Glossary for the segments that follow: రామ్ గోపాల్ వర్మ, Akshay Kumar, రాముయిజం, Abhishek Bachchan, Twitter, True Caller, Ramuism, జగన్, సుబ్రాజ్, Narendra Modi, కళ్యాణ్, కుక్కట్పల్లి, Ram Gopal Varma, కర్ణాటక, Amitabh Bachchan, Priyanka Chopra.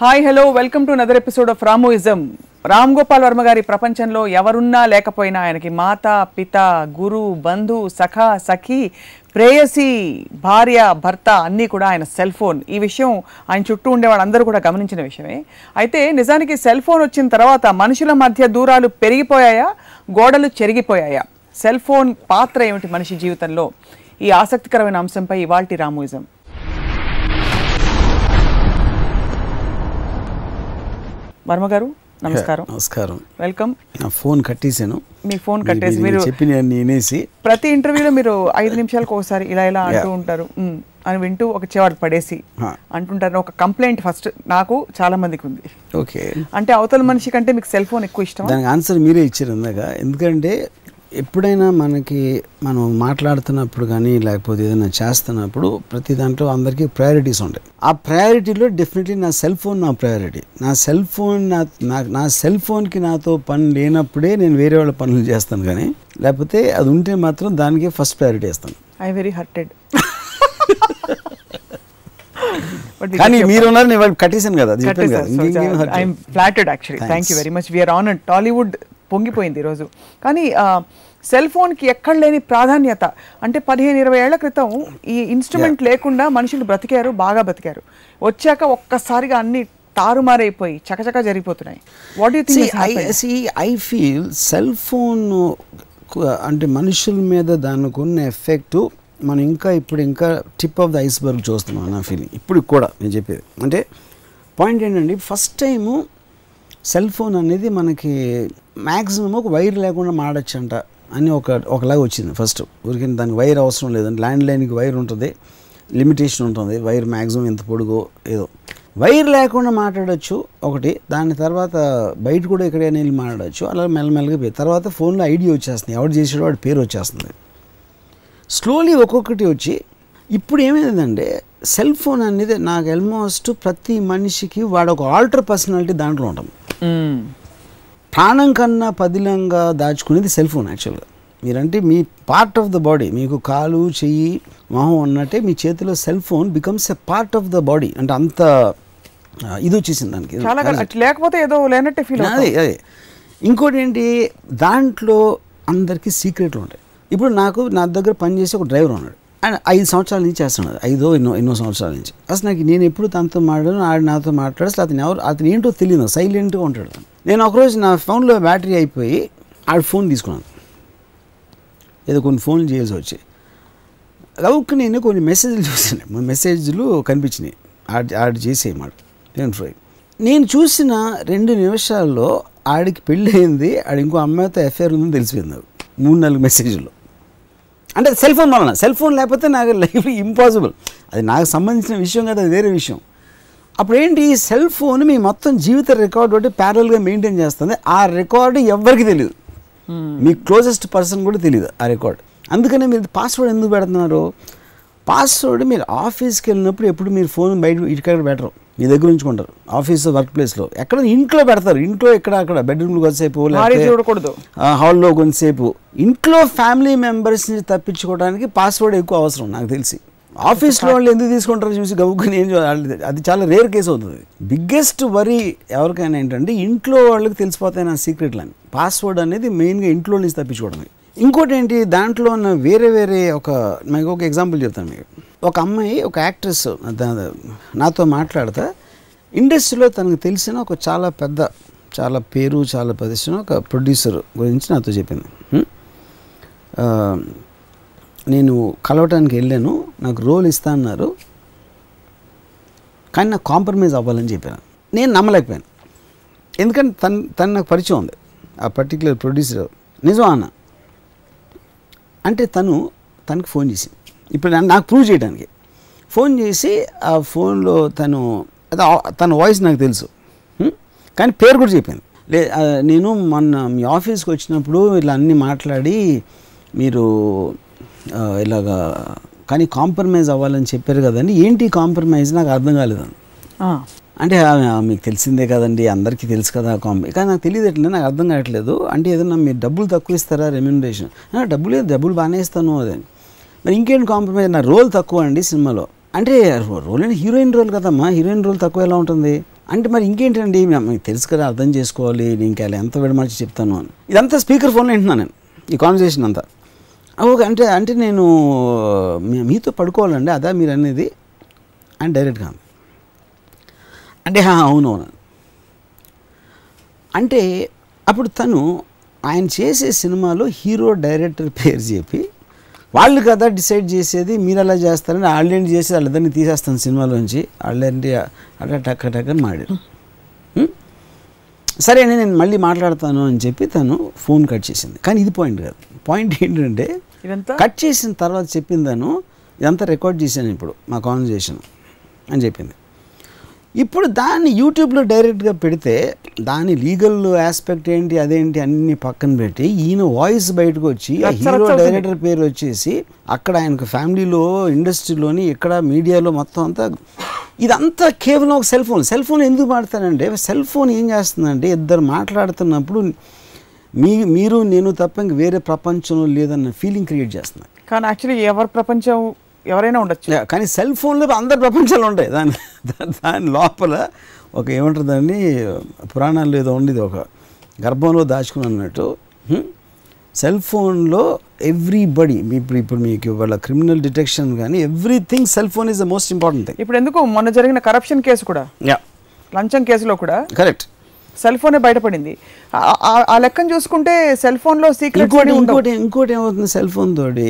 Hi, hello, welcome to another episode of రాముయిజం. రామ్ గోపాల్ వర్మ గారి ప్రపంచంలో ఎవరున్నా లేకపోయినా ఆయనకి మాత, పిత, గురు, బంధు, సఖ, సఖి, ప్రేయసి, భార్య, భర్త అన్నీ కూడా ఆయన సెల్ ఫోన్. ఈ విషయం ఆయన చుట్టూ ఉండే వాళ్ళందరూ కూడా గమనించిన విషయమే. అయితే నిజానికి సెల్ ఫోన్ వచ్చిన తర్వాత మనుషుల మధ్య దూరాలు పెరిగిపోయాయా, గోడలు చెరిగిపోయాయా? సెల్ ఫోన్ పాత్ర ఏమిటి మనిషి జీవితంలో? ఈ ఆసక్తికరమైన అంశంపై ఇవాల్టి రామూయిజం. వర్మ గారు నమస్కారం. నమస్కారం, వెల్కమ్. ఫోన్ కట్టేసాను. మీ ఫోన్ కట్టేసి మీరు చెప్పినేసి ప్రతి ఇంటర్వ్యూలో మీరు 5 నిమిషాలకు ఒకసారి ఇలా ఇలా అంటూ ఉంటారు అని వింటూ ఒక చెవాడు పడేసి అంటుంటారు. ఒక కంప్లైంట్ ఫస్ట్ నాకు చాలా మందికి ఉంది. ఓకే, అంటే అవతల మనిషి కంటే మీకు సెల్ ఫోన్ ఎక్కువ ఇష్టం? దానికి ఆన్సర్ మీరే ఇచ్చారు ఇందాక. ఎందుకంటే ఎప్పుడైనా మనం మాట్లాడుతున్నప్పుడు కానీ లేకపోతే ఏదైనా చేస్తున్నప్పుడు ప్రతి దాంట్లో అందరికీ ప్రయారిటీస్ ఉంటాయి. ఆ ప్రయారిటీలో డెఫినెట్లీ నా సెల్ ఫోన్ నా ప్రయారిటీ. నా సెల్ ఫోన్కి నాతో పని లేనప్పుడే నేను వేరే వాళ్ళ పనులు చేస్తాను, కానీ లేకపోతే అది ఉంటే మాత్రం దానికే ఫస్ట్ ప్రయారిటీ ఇస్తాను. I very hurted. కానీ మీరున్నారు, నేను వాళ్ళు కట్టేసాను కదా, చెప్పాను కదా. I'm flattered actually, thank you very much, we're honoured. Tollywood పొంగిపోయింది ఈరోజు. కానీ సెల్ ఫోన్కి ఎక్కడ లేని ప్రాధాన్యత. అంటే 15-20 ఏళ్ల క్రితం ఈ ఇన్స్ట్రుమెంట్ లేకుండా మనుషులు బ్రతికారు, బాగా బ్రతికారు. వచ్చాక ఒక్కసారిగా అన్ని తారుమారైపోయి చకచక జరిగిపోతున్నాయి. What you think? I feel cell phone అంటే మనుషుల మీద దానికి ఉన్న ఎఫెక్టు మనం ఇప్పుడు ఇంకా టిప్ ఆఫ్ ద ఐస్బర్గ్ చూస్తున్నాం నా ఫీలింగ్. ఇప్పుడు కూడా నేను చెప్పేది అంటే పాయింట్ ఏంటండి, ఫస్ట్ టైము సెల్ ఫోన్ అనేది మనకి మ్యాక్సిమం ఒక వైర్ లేకుండా మాడొచ్చంట అని ఒకలాగా వచ్చింది. ఫస్ట్ ఊరికి దానికి వైర్ అవసరం లేదండి, ల్యాండ్ లైన్కి వైర్ ఉంటుంది, లిమిటేషన్ ఉంటుంది, వైర్ మ్యాక్సిమం ఎంత పొడుగో ఏదో, వైర్ లేకుండా మాట్లాడచ్చు ఒకటి. దాని తర్వాత బయట కూడా ఎక్కడైనా వెళ్ళి మాట్లాడచ్చు. అలా మెల్లమెల్లగా తర్వాత ఫోన్లో ఐడియా వచ్చేస్తుంది, ఎవరు చేసాడో వాడి పేరు వచ్చేస్తుంది. స్లోలీ ఒక్కొక్కటి వచ్చి ఇప్పుడు ఏమైందంటే సెల్ ఫోన్ అనేది నాకు ఆల్మోస్ట్ ప్రతి మనిషికి వాడు ఒక ఆల్టర్ పర్సనాలిటీ దాంట్లో ఉంటాం. ప్రాణం కన్నా పదిలంగా దాచుకునేది సెల్ ఫోన్ యాక్చువల్గా. మీరంటే మీ పార్ట్ ఆఫ్ ద బాడీ, మీకు కాలు, చెయ్యి, మొహం ఉన్నట్టే మీ చేతిలో cell phone becomes a part of the body. అంటే అంత ఇది వచ్చేసింది దానికి, లేకపోతే ఏదో లేనట్టే ఫీల్. అదే ఇంకోటి ఏంటి, దాంట్లో అందరికీ సీక్రెట్లు ఉంటాయి. ఇప్పుడు నా దగ్గర పనిచేసే ఒక డ్రైవర్ ఉన్నాడు, ఆయన 5 సంవత్సరాల నుంచి చేస్తున్నాడు, ఎన్నో సంవత్సరాల నుంచి. అసలు నాకు నేను ఎప్పుడు తనతో మాట్లాడను, ఆడు నాతో మాట్లాడు, అసలు అతను ఏంటో తెలియదు, సైలెంట్గా ఉంటాడు. నేను ఒకరోజు నా ఫోన్లో బ్యాటరీ అయిపోయి ఆడు ఫోన్ తీసుకున్నాను, ఏదో కొన్ని ఫోన్లు చేయాల్సి వచ్చి. అవుకు నేను కొన్ని మెసేజ్లు చూసాను, మా మెసేజ్లు కనిపించినాయి ఆడు చేసేయమాడు నేను ఫ్రై. నేను చూసిన 2 నిమిషాల్లో ఆడికి పెళ్ళి అయింది, ఆడు ఇంకో అమ్మాయితో ఎఫ్ఐఆర్ ఉందని తెలిసిపోయింది నాకు 3-4 మెసేజ్లు. అంటే సెల్ ఫోన్ వలన, సెల్ ఫోన్ లేకపోతే నాకు లైఫ్ ఇంపాసిబుల్. అది నాకు సంబంధించిన విషయం కదా, అది వేరే విషయం. అప్పుడు ఏంటి, ఈ సెల్ ఫోన్ మీ మొత్తం జీవిత రికార్డు ఒకటి ప్యారల్గా మెయింటైన్ చేస్తుంది. ఆ రికార్డు ఎవరికి తెలియదు, మీ క్లోజెస్ట్ పర్సన్ కూడా తెలియదు ఆ రికార్డు. అందుకనే మీరు పాస్వర్డ్ ఎందుకు పెడుతున్నారు? పాస్వర్డ్ మీరు ఆఫీస్కి వెళ్ళినప్పుడు ఎప్పుడు మీరు ఫోన్ బయట ఇటుకక్కడ పెట్టరు, మీ దగ్గర ఉంచుకుంటారు. ఆఫీస్, వర్క్ ప్లేస్లో, ఎక్కడ ఇంట్లో పెడతారు. ఇంట్లో ఎక్కడ బెడ్రూమ్లో కొంతసేపు, చూడకూడదు హాల్లో కొంతసేపు. ఇంట్లో ఫ్యామిలీ మెంబర్స్ని తప్పించుకోవడానికి పాస్వర్డ్ ఎక్కువ అవసరం నాకు తెలిసి. ఆఫీస్లో వాళ్ళు ఎందుకు తీసుకుంటారో చూసి గబుక్కుని ఏం చేయాలి, అది చాలా రేర్ కేసు అవుతుంది. బిగ్గెస్ట్ వరీ ఎవరికైనా ఏంటంటే ఇంట్లో వాళ్ళకి తెలిసిపోతాయి నా సీక్రెట్లని. పాస్వర్డ్ అనేది మెయిన్గా ఇంట్లో నుంచి తప్పించుకోవడానికి. ఇంకోటి ఏంటి, దాంట్లో ఉన్న వేరే మీకు ఒక ఎగ్జాంపుల్ చెప్తాను. మీకు ఒక అమ్మాయి, ఒక యాక్ట్రెస్ నాతో మాట్లాడతా, ఇండస్ట్రీలో తనకు తెలిసిన ఒక చాలా పేరు, చాలా ప్రతిష్ట ఒక ప్రొడ్యూసర్ గురించి నాతో చెప్పింది. నేను కలవటానికి వెళ్ళాను, నాకు రోల్ ఇస్తా అన్నారు, కానీ నాకు కాంప్రమైజ్ అవ్వాలని చెప్పాను. నేను నమ్మలేకపోయాను, ఎందుకంటే తను నాకు పరిచయం ఉంది, ఆ పర్టికులర్ ప్రొడ్యూసర్. నిజం అన్న అంటే తనకు ఫోన్ చేసింది, ఇప్పుడు నాకు ప్రూవ్ చేయడానికి ఫోన్ చేసి. ఆ ఫోన్లో తన వాయిస్ నాకు తెలుసు, కానీ పేరు కూడా చెప్పింది. నేను మొన్న మీ ఆఫీస్కి వచ్చినప్పుడు ఇలా అన్నీ మాట్లాడి మీరు ఇలాగా కానీ కాంప్రమైజ్ అవ్వాలని చెప్పారు కదండి, ఏంటి కాంప్రమైజ్ నాకు అర్థం కాలేదండి. అంటే మీకు తెలిసిందే కదండి, అందరికీ తెలుసు కదా కానీ నాకు తెలియదు, ఎట్లా నాకు అర్థం కావట్లేదు. అంటే ఏదైనా మీరు డబ్బులు తక్కువ ఇస్తారా, రెమ్యూనరేషన్? డబ్బులు బాగానే ఇస్తాను అదే. మరి ఇంకేంటి కాంప్రమైజ్? నా రోల్ తక్కువ అండి సినిమాలో. అంటే రోల్ అంటే హీరోయిన్ రోల్ కదమ్మా, హీరోయిన్ రోల్ తక్కువ ఎలా ఉంటుంది? అంటే మరి ఇంకేంటండి, మీకు తెలుసు కదా, అర్థం చేసుకోవాలి, నేను ఇంకా ఎంత విడమర్చి చెప్తాను అని. ఇదంతా స్పీకర్ ఫోన్లో వింటున్నాను నేను ఈ కాన్వర్జేషన్ అంతా. ఓకే, అంటే అంటే నేను మీతో పడుకోవాలండి అదా మీరు అనేది అని డైరెక్ట్గా అంటే అవును అవును అంటే. అప్పుడు తను ఆయన చేసే సినిమాలో హీరో డైరెక్టర్ పేరు చెప్పి, వాళ్ళు కదా డిసైడ్ చేసేది, మీరు అలా చేస్తారని ఆల్రెడీ చేసి వాళ్ళందరినీ తీసేస్తాను సినిమాలోంచి, ఆల్రెడీ అట్లా టక్క టక్కని మాడారు. సరే అని నేను మళ్ళీ మాట్లాడతాను అని చెప్పి తను ఫోన్ కట్ చేసింది. కానీ ఇది పాయింట్ కాదు. పాయింట్ ఏంటంటే కట్ చేసిన తర్వాత చెప్పింది తను, ఇదంతా రికార్డ్ చేశాను ఇప్పుడు మా కాన్వర్సేషన్ అని చెప్పింది. ఇప్పుడు దాన్ని యూట్యూబ్లో డైరెక్ట్గా పెడితే దాని లీగల్ ఆస్పెక్ట్ ఏంటి అదేంటి అన్ని పక్కన పెట్టి ఈయన వాయిస్ బయటకు వచ్చి హీరో డైరెక్టర్ పేరు వచ్చేసి అక్కడ ఆయనకు ఫ్యామిలీలో ఇండస్ట్రీలోని ఇక్కడ మీడియాలో మొత్తం అంతా ఇదంతా కేవలం ఒక సెల్ ఫోన్. సెల్ ఫోన్ ఎందుకు వాడతానంటే, సెల్ ఫోన్ ఏం చేస్తుందంటే ఇద్దరు మాట్లాడుతున్నప్పుడు మీరు నేను తప్ప ఇంక వేరే ప్రపంచంలో లేదన్న ఫీలింగ్ క్రియేట్ చేస్తున్నాను. కానీ యాక్చువల్లీ ఎవరి ప్రపంచం ఎవరైనా ఉండొచ్చు, కానీ సెల్ ఫోన్లో అందరి ప్రపంచాలు ఉంటాయి. దాని లోపల ఒక ఏమంటారు దాన్ని, పురాణాలు ఏదో ఉండేది, ఒక గర్భంలో దాచుకుని అన్నట్టు సెల్ ఫోన్లో ఎవ్రీబడి. ఇప్పుడు మీకు వాళ్ళ క్రిమినల్ డిటెక్షన్ కానీ everything cell phone is the most important thing. ఇప్పుడు ఎందుకు మొన్న జరిగిన కరప్షన్ కేసు కూడా, లంచం కేసులో కూడా కరెక్ట్ సెల్ ఫోనే బయటపడింది. ఆ లెక్కను చూసుకుంటే సెల్ ఫోన్లో సీక్రెట్ ఇంకోటి ఏమవుతుంది, సెల్ ఫోన్ తోటి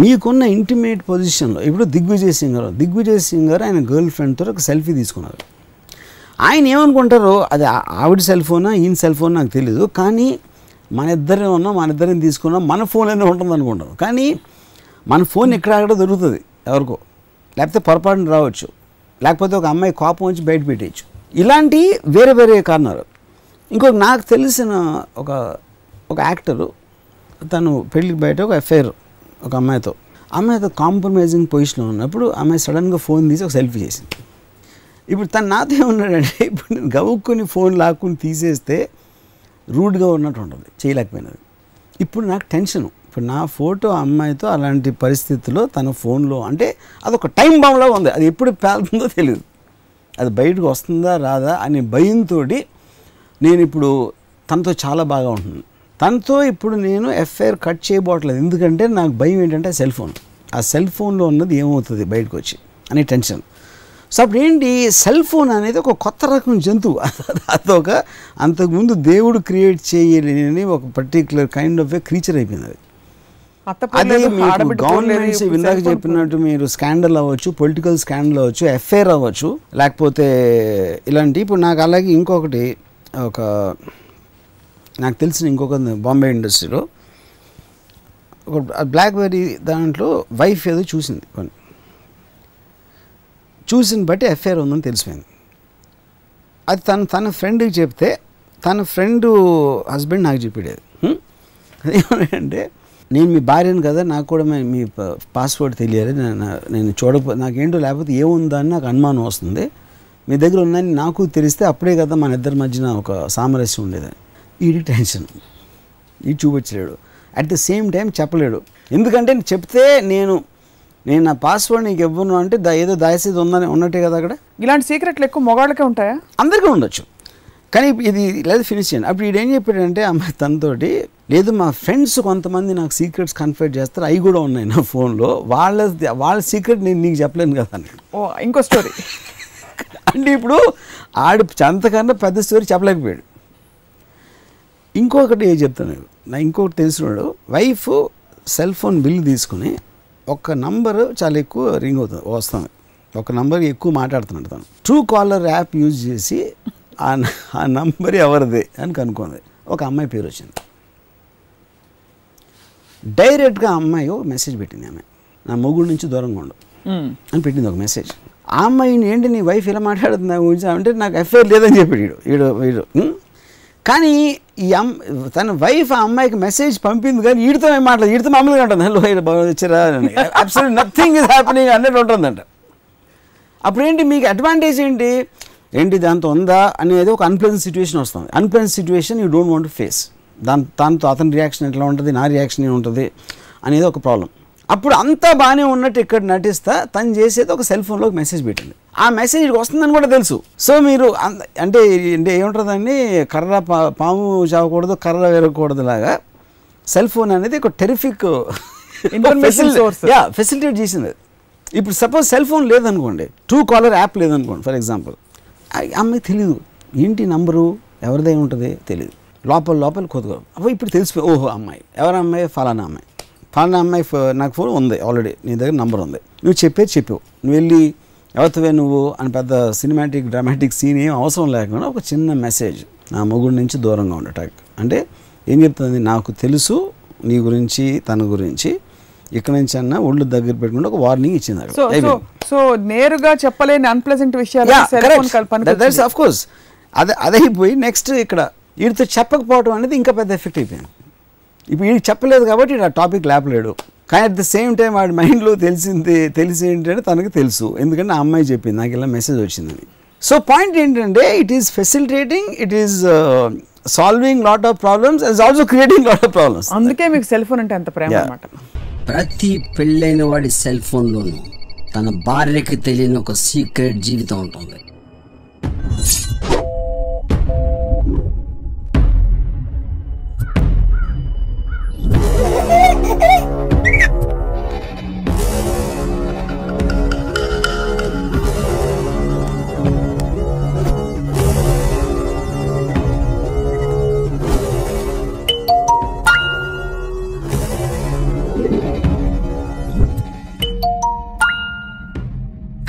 మీకున్న ఇంటిమేట్ పొజిషన్లో. ఇప్పుడు దిగ్విజయ్ సింగర్ ఆయన గర్ల్ ఫ్రెండ్తో ఒక సెల్ఫీ తీసుకున్నారు. ఆయన ఏమనుకుంటారో అది ఆవిడ సెల్ ఫోనా ఈయన సెల్ ఫోన్ నాకు తెలీదు, కానీ మన ఇద్దరిని తీసుకున్నాం, మన ఫోన్ అయినా ఉంటుంది అనుకుంటారు. కానీ మన ఫోన్ ఎక్కడ అక్కడ దొరుకుతుంది ఎవరికో, లేకపోతే పొరపాటున రావచ్చు, లేకపోతే ఒక అమ్మాయి కోపం వచ్చి బయట పెట్టేయచ్చు, ఇలాంటి వేరే వేరే కారణాలు. ఇంకొక నాకు తెలిసిన ఒక యాక్టరు, తను పెళ్ళికి బయట ఒక ఎఫ్ఐఆర్ ఒక అమ్మాయితో కాంప్రమైజింగ్ పొజిషన్లో ఉన్నప్పుడు అమ్మాయి సడన్గా ఫోన్ తీసి ఒక సెల్ఫీ చేసింది. ఇప్పుడు తను నాతో ఏమన్నాడంటే, ఇప్పుడు నేను గవుక్కుని ఫోన్ లాక్కుని తీసేస్తే రూడ్గా ఉన్నట్టు ఉంటుంది, చేయలేకపోయినది. ఇప్పుడు నాకు టెన్షను, ఇప్పుడు నా ఫోటో అమ్మాయితో అలాంటి పరిస్థితుల్లో తన ఫోన్లో, అంటే అదొక టైం బాంబులా ఉంది, అది ఎప్పుడు పేలుతుందో తెలియదు, అది బయటకు వస్తుందా రాదా అనే భయంతో నేను ఇప్పుడు తనతో చాలా బాగా ఉంటున్నాను. తనతో ఇప్పుడు నేను ఎఫ్ఐఆర్ కట్ చేయబోట్లేదు, ఎందుకంటే నాకు భయం ఏంటంటే సెల్ ఫోన్, ఆ సెల్ ఫోన్లో ఉన్నది ఏమవుతుంది బయటకు వచ్చి అనే టెన్షన్. సో అప్పుడు ఏంటి, సెల్ ఫోన్ అనేది ఒక కొత్త రకం జంతువు, అదొక అంతకుముందు దేవుడు క్రియేట్ చేయలేని ఒక particular kind of a creature అయిపోయింది అది. అదే మీకు గవర్నమెంట్స్ ఇందాక చెప్పినట్టు మీరు స్కాండల్ అవ్వచ్చు, పొలిటికల్ స్కాండల్ అవ్వచ్చు, ఎఫ్ఐఆర్ అవ్వచ్చు, లేకపోతే ఇలాంటి. ఇప్పుడు నాకు అలాగే ఇంకొకటి, ఒక నాకు తెలిసిన ఇంకొక బాంబే ఇండస్ట్రీలో ఒక బ్లాక్బెర్రీ దాంట్లో వైఫ్ ఏదో చూసింది, కొన్ని చూసిన బట్టి ఎఫ్ఐఆర్ ఉందని తెలిసిపోయింది. అది తన ఫ్రెండ్కి చెప్తే తన ఫ్రెండ్ హస్బెండ్ నాకు చెప్పేది, అదేమంటే నేను మీ భార్యను కదా, నాకు కూడా మీ పాస్వర్డ్ తెలియాలి, నేను చూడకపో నాకేంటో లేకపోతే ఏముందా అని నాకు అనుమానం వస్తుంది, మీ దగ్గర ఉందని నాకు తెలిస్తే అప్పుడే కదా మన ఇద్దరి మధ్యన ఒక సామరస్యం ఉండేదని. ఇది టెన్షన్, ఇది చూపించలేడు, అట్ ద సేమ్ టైం చెప్పలేడు, ఎందుకంటే చెప్తే నేను నా పాస్వర్డ్ నీకు ఇవ్వను అంటే ఏదో దాసేది ఉన్నట్టే కదా. అక్కడ ఇలాంటి సీక్రెట్లు ఎక్కువ మొగాళ్ళకే ఉంటాయా? అందరికీ ఉండొచ్చు, కానీ ఇది లేదా ఫినిష్ చేయండి. అప్పుడు ఈడేం చెప్పాడంటే అమ్మాయి తనతోటి, లేదు మా ఫ్రెండ్స్ కొంతమంది నాకు సీక్రెట్స్ కన్ఫ్యూజ్ చేస్తారు, అవి కూడా ఉన్నాయి నా ఫోన్లో, వాళ్ళ సీక్రెట్ నేను నీకు చెప్పలేను కదా. ఓ ఇంకో స్టోరీ అంటే ఇప్పుడు ఆడు అంతకన్నా పెద్ద స్టోరీ చెప్పలేకపోయాడు. ఇంకొకటి ఏం చెప్తాను, నాకు ఇంకొకటి తెలిసినాడు, వైఫ్ సెల్ ఫోన్ బిల్ తీసుకుని ఒక నంబరు చాలా ఎక్కువ రింగ్ అవుతుంది వస్తుంది, ఒక నంబర్ ఎక్కువ మాట్లాడుతున్నాడు తను, ట్రూ కాలర్ యాప్ యూజ్ చేసి ఆ నంబర్ ఎవరిది అని కనుక్కుంది. ఒక అమ్మాయి పేరు వచ్చింది, డైరెక్ట్గా అమ్మాయి ఒక మెసేజ్ పెట్టింది, ఆమె నా మొగుడు నుంచి దూరంగా ఉండు అని పెట్టింది ఒక మెసేజ్. ఆ అమ్మాయిని ఏంటి నీ వైఫ్ ఇలా మాట్లాడుతుంది నా గురించి అంటే, నాకు ఎఫ్ఐఆర్ లేదని చెప్పాడు వీడు. కానీ తన వైఫ్ ఆ అమ్మాయికి మెసేజ్ పంపింది, కానీ వీడితో ఏం మాట్లాడదు, వీడితో మామూలుగా ఉంటుంది, హలో వచ్చిరా అబ్సల్యూట్ నథింగ్ ఇస్ హ్యాపెనింగ్ అన్నట్టు ఉంటుందంట. అప్పుడేంటి మీకు అడ్వాంటేజ్ ఏంటి దాంతో ఉందా అనేది ఒక అన్ప్లెజెంట్ సిచ్యువేషన్ వస్తుంది. Unpleasant situation you don't want to face, దాంతో అతని రియాక్షన్ ఎట్లా ఉంటుంది, నా రియాక్షన్ ఏముంటుంది అనేది ఒక ప్రాబ్లం. అప్పుడు అంతా బాగానే ఉన్నట్టు ఇక్కడ నటిస్తా తను చేసేది ఒక సెల్ ఫోన్లో ఒక మెసేజ్ పెట్టింది. ఆ మెసేజ్ ఇక్కడికి వస్తుందని కూడా తెలుసు. సో మీరు అంటే అంటే ఏముంటుందండి, కర్ర పాము చావకూడదు కర్ర విరగకూడదు లాగా సెల్ ఫోన్ అనేది ఒక టెరిఫిక్ ఇన్ఫర్మేషన్ ఫెసిలిటేట్ చేసింది. ఇప్పుడు సపోజ్ సెల్ ఫోన్ లేదనుకోండి, ట్రూ కాలర్ యాప్ లేదనుకోండి ఫర్ ఎగ్జాంపుల్, అమ్మాయికి తెలియదు ఏంటి నంబరు ఎవరిదై ఉంటుంది తెలియదు, లోపల లోపల కొద్దిగా అప్పుడు ఇప్పుడు తెలిసిపోయి ఓహో అమ్మాయి ఎవరి అమ్మాయి ఫలానా అమ్మాయి ఫలానా అమ్మాయి నాకు ఫోన్ ఉంది ఆల్రెడీ నీ దగ్గర నంబర్ ఉంది, నువ్వు చెప్పేది చెప్పావు, నువ్వు వెళ్ళి ఎవరితోవే నువ్వు అని పెద్ద సినిమాటిక్ డ్రామాటిక్ సీన్ ఏం అవసరం లేకుండా ఒక చిన్న మెసేజ్, నా మొగుడి నుంచి దూరంగా ఉండటానికి. అంటే ఏం చెప్తుంది, నాకు తెలుసు నీ గురించి తన గురించి, ఇక్కడ నుంచి అన్న ఒళ్ళు దగ్గర పెట్టుకుంటే ఒక వార్నింగ్ ఇచ్చింది. సో నేరుగా చెప్పలేని అన్‌ప్లెజెంట్ విషయాలు ఆఫ్ కోర్స్ అదే అదైపోయి నెక్స్ట్ ఇక్కడ వీడితో చెప్పకపోవడం అనేది ఇంకా పెద్ద ఎఫెక్ట్ అయిపోయింది. ఇప్పుడు వీడికి చెప్పలేదు కాబట్టి ఆ టాపిక్ లేపలేడు, కానీ అట్ ద సేమ్ టైం వాడి మైండ్లో తెలిసి ఏంటంటే తనకు తెలుసు, ఎందుకంటే ఆ అమ్మాయి చెప్పింది నాకు ఇలా మెసేజ్ వచ్చిందని. సో పాయింట్ ఏంటంటే it is facilitating, it is solving lot of problems and also creating lot of problems. అందుకే మీకు సెల్ ఫోన్ అంటే అంత ప్రేమ అన్నమాట. ప్రతి పెళ్ళైన వాడి సెల్ ఫోన్లోనూ తన భార్యకి తెలియని ఒక సీక్రెట్ జీవితం ఉంటుంది.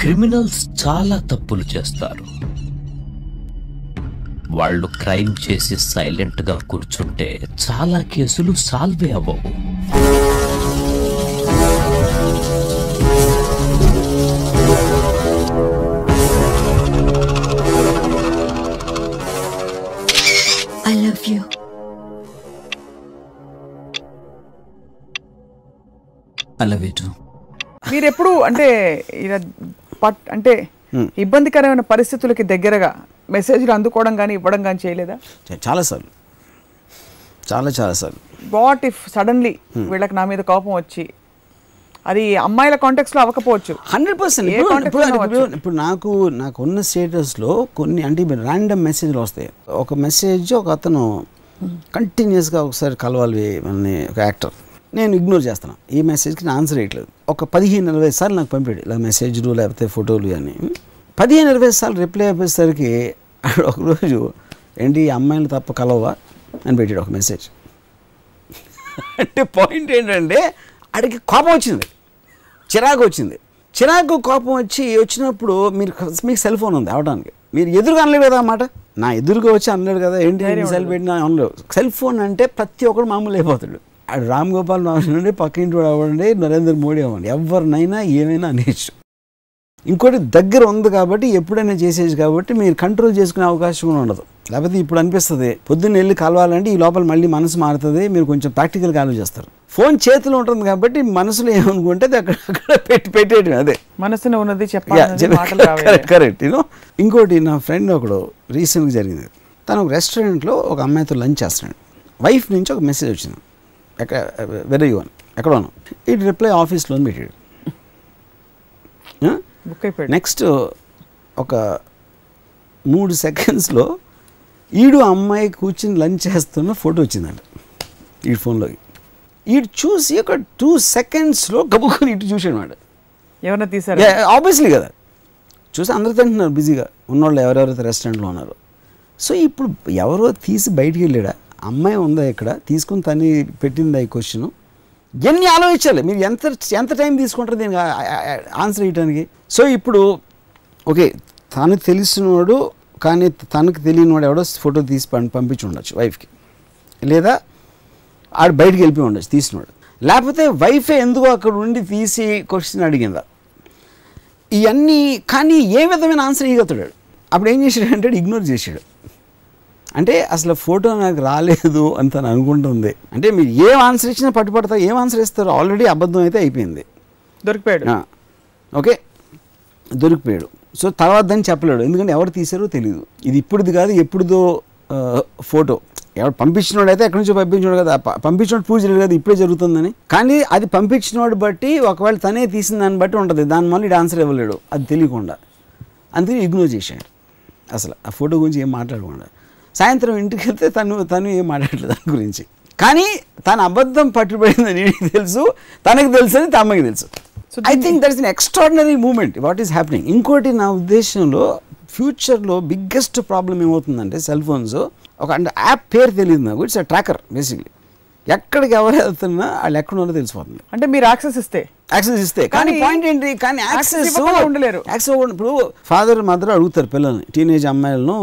క్రిమినల్స్ చాలా తప్పులు చేస్తారు. వాళ్ళు క్రైమ్ చేసి సైలెంట్గా కూర్చుంటే చాలా కేసులు సాల్వే అవ్వవు. I love you. I love you too. మీరు ఎప్పుడు అంటే ఇలా అంటే ఇబ్బందికరమైన పరిస్థితులకి దగ్గరగా మెసేజ్లు అందుకోవడం కానీ ఇవ్వడం కానీ చేయలేదా? చాలాసార్లు చాలాసార్లు వాట్ ఇఫ్ సడన్లీ వీళ్ళకి నా మీద కోపం వచ్చి అది అమ్మాయిల కాంటాక్ట్స్లో అవ్వకపోవచ్చు 100%. ఇప్పుడు నాకున్న స్టేటస్లో కొన్ని అంటే ర్యాండమ్ మెసేజ్లు వస్తాయి. ఒక మెసేజ్ ఒక అతను కంటిన్యూస్గా ఒకసారి కలవాలి అని ఒక యాక్టర్, నేను ఇగ్నోర్ చేస్తాను, ఈ మెసేజ్కి నేను ఆన్సర్ వేయట్లేదు. ఒక 15-20 సార్లు నాకు పంపాడు ఇలా మెసేజ్లు లేకపోతే ఫోటోలు అని. 15-20 సార్లు రిప్లై అయిపోయేసరికి ఒకరోజు ఏంటి అమ్మాయిలు తప్ప కలవా అని పెట్టాడు ఒక మెసేజ్. అంటే పాయింట్ ఏంటంటే ఆడికి కోపం వచ్చింది, చిరాకు వచ్చింది. చిరాకు కోపం వచ్చినప్పుడు మీకు సెల్ ఫోన్ ఉంది అవడానికి, మీరు ఎదురుగా అనలేదు కదా అన్నమాట, నా ఎదురుగా వచ్చి అనలేడు కదా ఏంటి సెల్ పెట్టినా అనలేవు. సెల్ ఫోన్ అంటే ప్రతి ఒక్కరు మామూలు అయిపోతాడు. రామ్ గోపాల్ అవ్వండి, పక్కింటి వాడు అవ్వండి, నరేంద్ర మోడీ అవ్వండి, ఎవరినైనా ఏమైనా అనేచ్చు. ఇంకోటి దగ్గర ఉంది కాబట్టి ఎప్పుడైనా చేసేది కాబట్టి మీరు కంట్రోల్ చేసుకునే అవకాశం కూడా ఉండదు. లేకపోతే ఇప్పుడు అనిపిస్తుంది పొద్దున్న వెళ్ళి కలవాలంటే ఈ లోపల మళ్ళీ మనసు మారుతుంది, మీరు కొంచెం ప్రాక్టికల్గా ఆలోచిస్తారు. ఫోన్ చేతిలో ఉంటుంది కాబట్టి మనసులో ఏమనుకుంటే అక్కడ పెట్టేయడం, అదే మనసులో ఉన్నది చెప్పాలి కరెక్ట్. ఇంకోటి నా ఫ్రెండ్ ఒకడు రీసెంట్గా జరిగింది, తను ఒక రెస్టారెంట్లో ఒక అమ్మాయితో లంచ్ చేస్తున్నాడు, వైఫ్ నుంచి ఒక మెసేజ్ వచ్చింది ఎక్కడ వెరీ యూ అని, ఎక్కడోను ఇటు రిప్లై ఆఫీస్లో పెట్టాడు. నెక్స్ట్ ఒక 3 సెకండ్స్లో ఈడు అమ్మాయి కూర్చుని లంచ్ చేస్తున్న ఫోటో వచ్చిందంట ఈ ఫోన్లోకి. ఈడు చూసి ఒక 2 సెకండ్స్లో గబుకొని ఇటు చూసాడు అన్నమాట. ఎవరైనా తీసారు ఆబ్వియస్లీ కదా, చూసి అందరూ తింటున్నారు బిజీగా ఉన్నవాళ్ళు ఎవరెవరైతే రెస్టారెంట్లో ఉన్నారు. సో ఇప్పుడు ఎవరో తీసి బయటికి వెళ్ళాడా, అమ్మాయి ఉందా ఇక్కడ తీసుకుని తను పెట్టిందా ఈ క్వశ్చన్, ఎన్ని ఆలోచించాలి మీరు, ఎంత టైం తీసుకుంటారు దీనికి ఆన్సర్ ఇవ్వడానికి. సో ఇప్పుడు ఓకే తను తెలిసినోడు కానీ తనకు తెలియనివాడు ఎవడో ఫోటో తీసి పంపించి ఉండొచ్చు వైఫ్కి, లేదా ఆడు బయటికి వెళ్ళిపోయి ఉండొచ్చు తీసినోడు, లేకపోతే వైఫే ఎందుకో అక్కడ ఉండి తీసి క్వశ్చన్ అడిగిందా ఇవన్నీ. కానీ ఏ విధమైన ఆన్సర్ ఇవ్వగలుగుతాడు అప్పుడు ఏం చేశాడు అంటే ఇగ్నోర్ చేశాడు. అంటే అసలు ఫోటో నాకు రాలేదు అని తను అనుకుంటుంది. అంటే మీరు ఏం ఆన్సర్ ఇచ్చినా పట్టుపడతారు, ఏం ఆన్సర్ ఇస్తారు, ఆల్రెడీ అబద్ధం అయితే అయిపోయింది, దొరికిపోయాడు. ఓకే దొరికిపోయాడు. సో తర్వాత దాన్ని చెప్పలేడు ఎందుకంటే ఎవరు తీసారో తెలియదు, ఇది ఇప్పుడుది కాదు ఎప్పుడుదో ఫోటో, ఎవరు పంపించినోడు అయితే ఎక్కడి నుంచో పంపించినాడు కదా, పంపించినోడు పూజ లేదు కదా ఇప్పుడే జరుగుతుందని. కానీ అది పంపించినోడు బట్టి ఒకవేళ తనే తీసిన దాన్ని బట్టి ఉంటుంది, దానివల్ల ఇది ఆన్సర్ ఇవ్వలేడు అది తెలియకుండా. అందుకని ఇగ్నోర్ చేశాను. అసలు ఆ ఫోటో గురించి ఏం మాట్లాడకుండా సాయంత్రం ఇంటికి వెళ్తే తను ఏం మాట్లాడలేదు దాని గురించి. కానీ తన అబద్ధం పట్టుబడిందని తెలుసు, తనకు తెలుసు అని తమ్మకి తెలుసు. I think that is an extraordinary moment what is happening. ఇంకోటి నా ఉద్దేశంలో ఫ్యూచర్లో బిగ్గెస్ట్ ప్రాబ్లం ఏమవుతుందంటే సెల్ ఫోన్స్ ఒక అంటే యాప్ పేరు తెలియదు నాకు, ఇట్స్ అ ట్రాకర్ బేసిక్లీ. ఎక్కడికి ఎవరు వెళ్తున్నా వాళ్ళు ఎక్కడున్నా తెలిసిపోతుంది. అంటే మీరు యాక్సెస్ ఇస్తే కానీ పాయింట్ ఏంటి, కానీ యాక్సెస్ ఉండలేరు. యాక్సెస్ ఇప్పుడు ఫాదర్ మదర్ అడుగుతారు పిల్లల్ని, టీనేజ్ అమ్మాయిలను,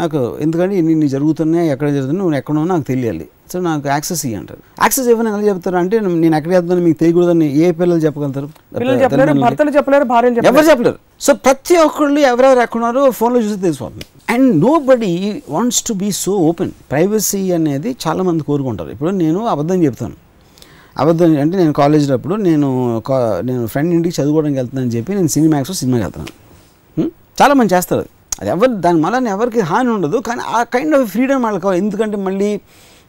నాకు ఎందుకంటే ఇన్ని జరుగుతున్నాయి ఎక్కడ జరుగుతున్నాయి నువ్వు ఎక్కడో నాకు తెలియాలి, సో నాకు యాక్సెస్ ఇవి అంటారు. యాక్సెస్ ఇవ్వని ఎలా చెప్తారు అంటే నేను ఎక్కడ వెళ్తున్నాను మీకు తెలియకూడదని ఏ పిల్లలు చెప్పగలుగుతారు? ఎవరు చెప్పలేరు. సో ప్రతి ఒక్కళ్ళు ఎవరెవరు ఎక్కడున్నారో ఫోన్లో చూసి తెలిసిపోతుంది. And nobody wants to be so open. Privacy అనేది చాలామంది కోరుకుంటారు. ఇప్పుడు నేను అబద్ధం చెప్తాను, అబద్ధం అంటే నేను కాలేజీలో అప్పుడు నేను ఫ్రెండ్ ఇంటికి చదువుకోవడానికి వెళ్తున్నానని చెప్పి నేను సినిమాక్స్లో సినిమాకి వెళ్తున్నాను. చాలామంది చేస్తారు అది, ఎవరు దాని వల్ల ఎవరికి హాని ఉండదు. కానీ ఆ కైండ్ ఆఫ్ ఫ్రీడమ్ వాళ్ళకి కావాలి. ఎందుకంటే మళ్ళీ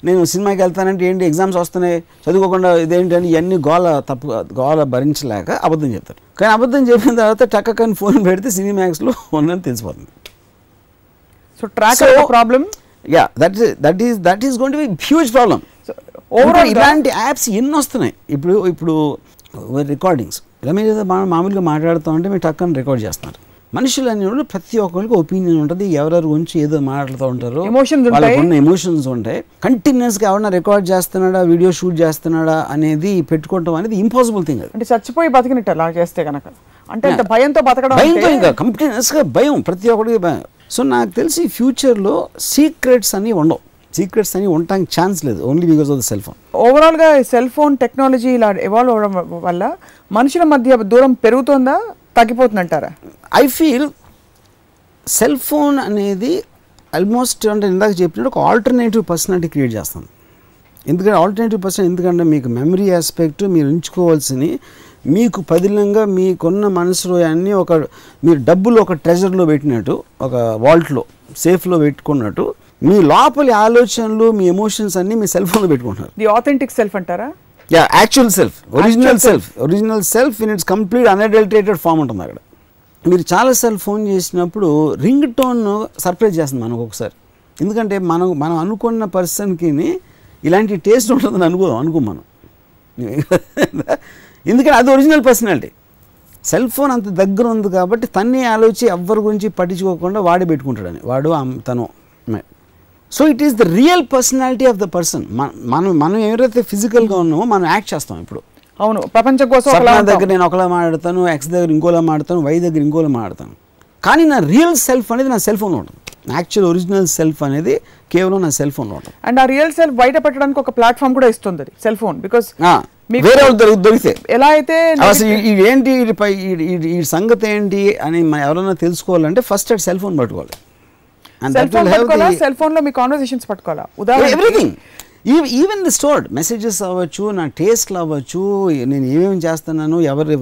నేను సినిమాకి వెళ్తానంటే ఏంటి ఎగ్జామ్స్ వస్తున్నాయి చదువుకోకుండా ఇదేంటని ఇవన్నీ గోళ భరించలేక అబద్ధం చెప్తారు. కానీ అబద్ధం చెప్పిన తర్వాత టక్కని ఫోన్ పెడితే సినిమాక్స్లో ఉన్నది తెలిసిపోతుంది. So tracker problem yeah that is going to be huge problem. Overall ఇలాంటి యాప్స్ ఎన్ని వస్తున్నాయి. ఇప్పుడు రికార్డింగ్స్ ఇలా మీరు మామూలుగా మాట్లాడుతూ ఉంటే మీరు టక్కని రికార్డ్ చేస్తున్నారు. మనుషులు అనేవాళ్ళు ప్రతి ఒక్కరికి ఒపీనియన్ ఉంటుంది, ఎవరెవరి గురించి ఏదో మాట్లాడుతూ ఉంటారు, వాళ్ళకున్న ఎమోషన్స్ ఉంటాయి. కంటిన్యూస్గా ఎవరైనా రికార్డ్ చేస్తున్నాడా వీడియో షూట్ చేస్తున్నాడా అనేది పెట్టుకోవడం అనేది ఇంపాసిబుల్ థింగ్. అంటే చచ్చిపోయి బతికినట్టు అలా చేస్తే కనుక, అంటే భయంతో బతకడం, భయంతో ఇంకా కంటిన్యూస్గా భయం ప్రతి ఒక్కరికి భయం. సో నాకు తెలిసి ఫ్యూచర్లో సీక్రెట్స్ అని ఉండవు, సీక్రెట్స్ అని ఉండడానికి ఛాన్స్ లేదు, only because of the cell phone. ఓవరాల్గా సెల్ ఫోన్ టెక్నాలజీ ఇలా ఎవాల్వ్ అవ్వడం వల్ల మనుషుల మధ్య దూరం పెరుగుతుందా తగ్గిపోతుందంటారా? ఐ ఫీల్ సెల్ ఫోన్ అనేది ఆల్మోస్ట్ అంటే ఇందాక చెప్పినట్టు ఒక ఆల్టర్నేటివ్ పర్సనాలిటీ క్రియేట్ చేస్తుంది. ఎందుకంటే ఆల్టర్నేటివ్ పర్సన్ ఎందుకంటే మీకు మెమరీ ఆస్పెక్ట్ మీరు ఉంచుకోవాల్సినవి మీకు పదిలంగా మీకున్న మనసులో అన్నీ ఒక మీరు డబ్బులు ఒక ట్రెజర్లో పెట్టినట్టు ఒక వాల్ట్లో సేఫ్లో పెట్టుకున్నట్టు మీ లోపలి ఆలోచనలు మీ ఎమోషన్స్ అన్నీ మీ సెల్ ఫోన్లో పెట్టుకుంటున్నారు. ది ఆథెంటిక్ సెల్ఫ్ అంటారా? Yeah, actual self, original self in its complete unadulterated form ఉంటుంది. అక్కడ మీరు చాలాసార్లు ఫోన్ చేసినప్పుడు రింగ్ టోన్ సర్ప్రైజ్ చేస్తుంది మనకు ఒకసారి. ఎందుకంటే మనం అనుకున్న పర్సన్కి ఇలాంటి టేస్ట్ ఉంటుందని అనుకో మనం, ఎందుకంటే అది ఒరిజినల్ పర్సనాలిటీ. సెల్ ఫోన్ అంత దగ్గర ఉంది కాబట్టి తన్ని ఆలోచి ఎవరి గురించి పట్టించుకోకుండా వాడే పెట్టుకుంటాడని, వాడు తను. So it is the real personality of the person. మనం ఎవరైతే ఫిజికల్గా ఉన్నామో మనం యాక్ట్ చేస్తాం. ఇప్పుడు అవును, ప్రపంచం కోసం దగ్గర నేను ఒకలా మాట్లాడతాను, ఎక్స్ దగ్గర ఇంకోలా మాట్లాడతాను, వై దగ్గర ఇంకోలా మాట్లాడతాను. కానీ నా రియల్ సెల్ఫ్ అనేది నా సెల్ ఫోన్లో ఉంటుంది. యాక్చువల్ ఒరిజినల్ సెల్ఫ్ అనేది కేవలం నా సెల్ ఫోన్లో ఉంటుంది. అండ్ ఆ రియల్ సెల్ఫ్ బయట పెట్టడానికి ఒక ప్లాట్ఫామ్ కూడా ఇస్తుంది సెల్ ఫోన్, బికాస్ వేరే దొరికితే ఎలా అయితే అసలు ఏంటి ఈ సంగతి ఏంటి అని ఎవరైనా తెలుసుకోవాలంటే ఫస్ట్ అట్ సెల్ ఫోన్ పట్టుకోవాలి. సెల్ ఫోన్లో మీ కాన్వర్సేషన్స్ పట్టుకోవాలా, ఉదాహరణ everything, even the stored messages అవ్వచ్చు, నా టేస్ట్లు అవ్వచ్చు, నేను ఏమేమి చేస్తున్నాను, ఎవరు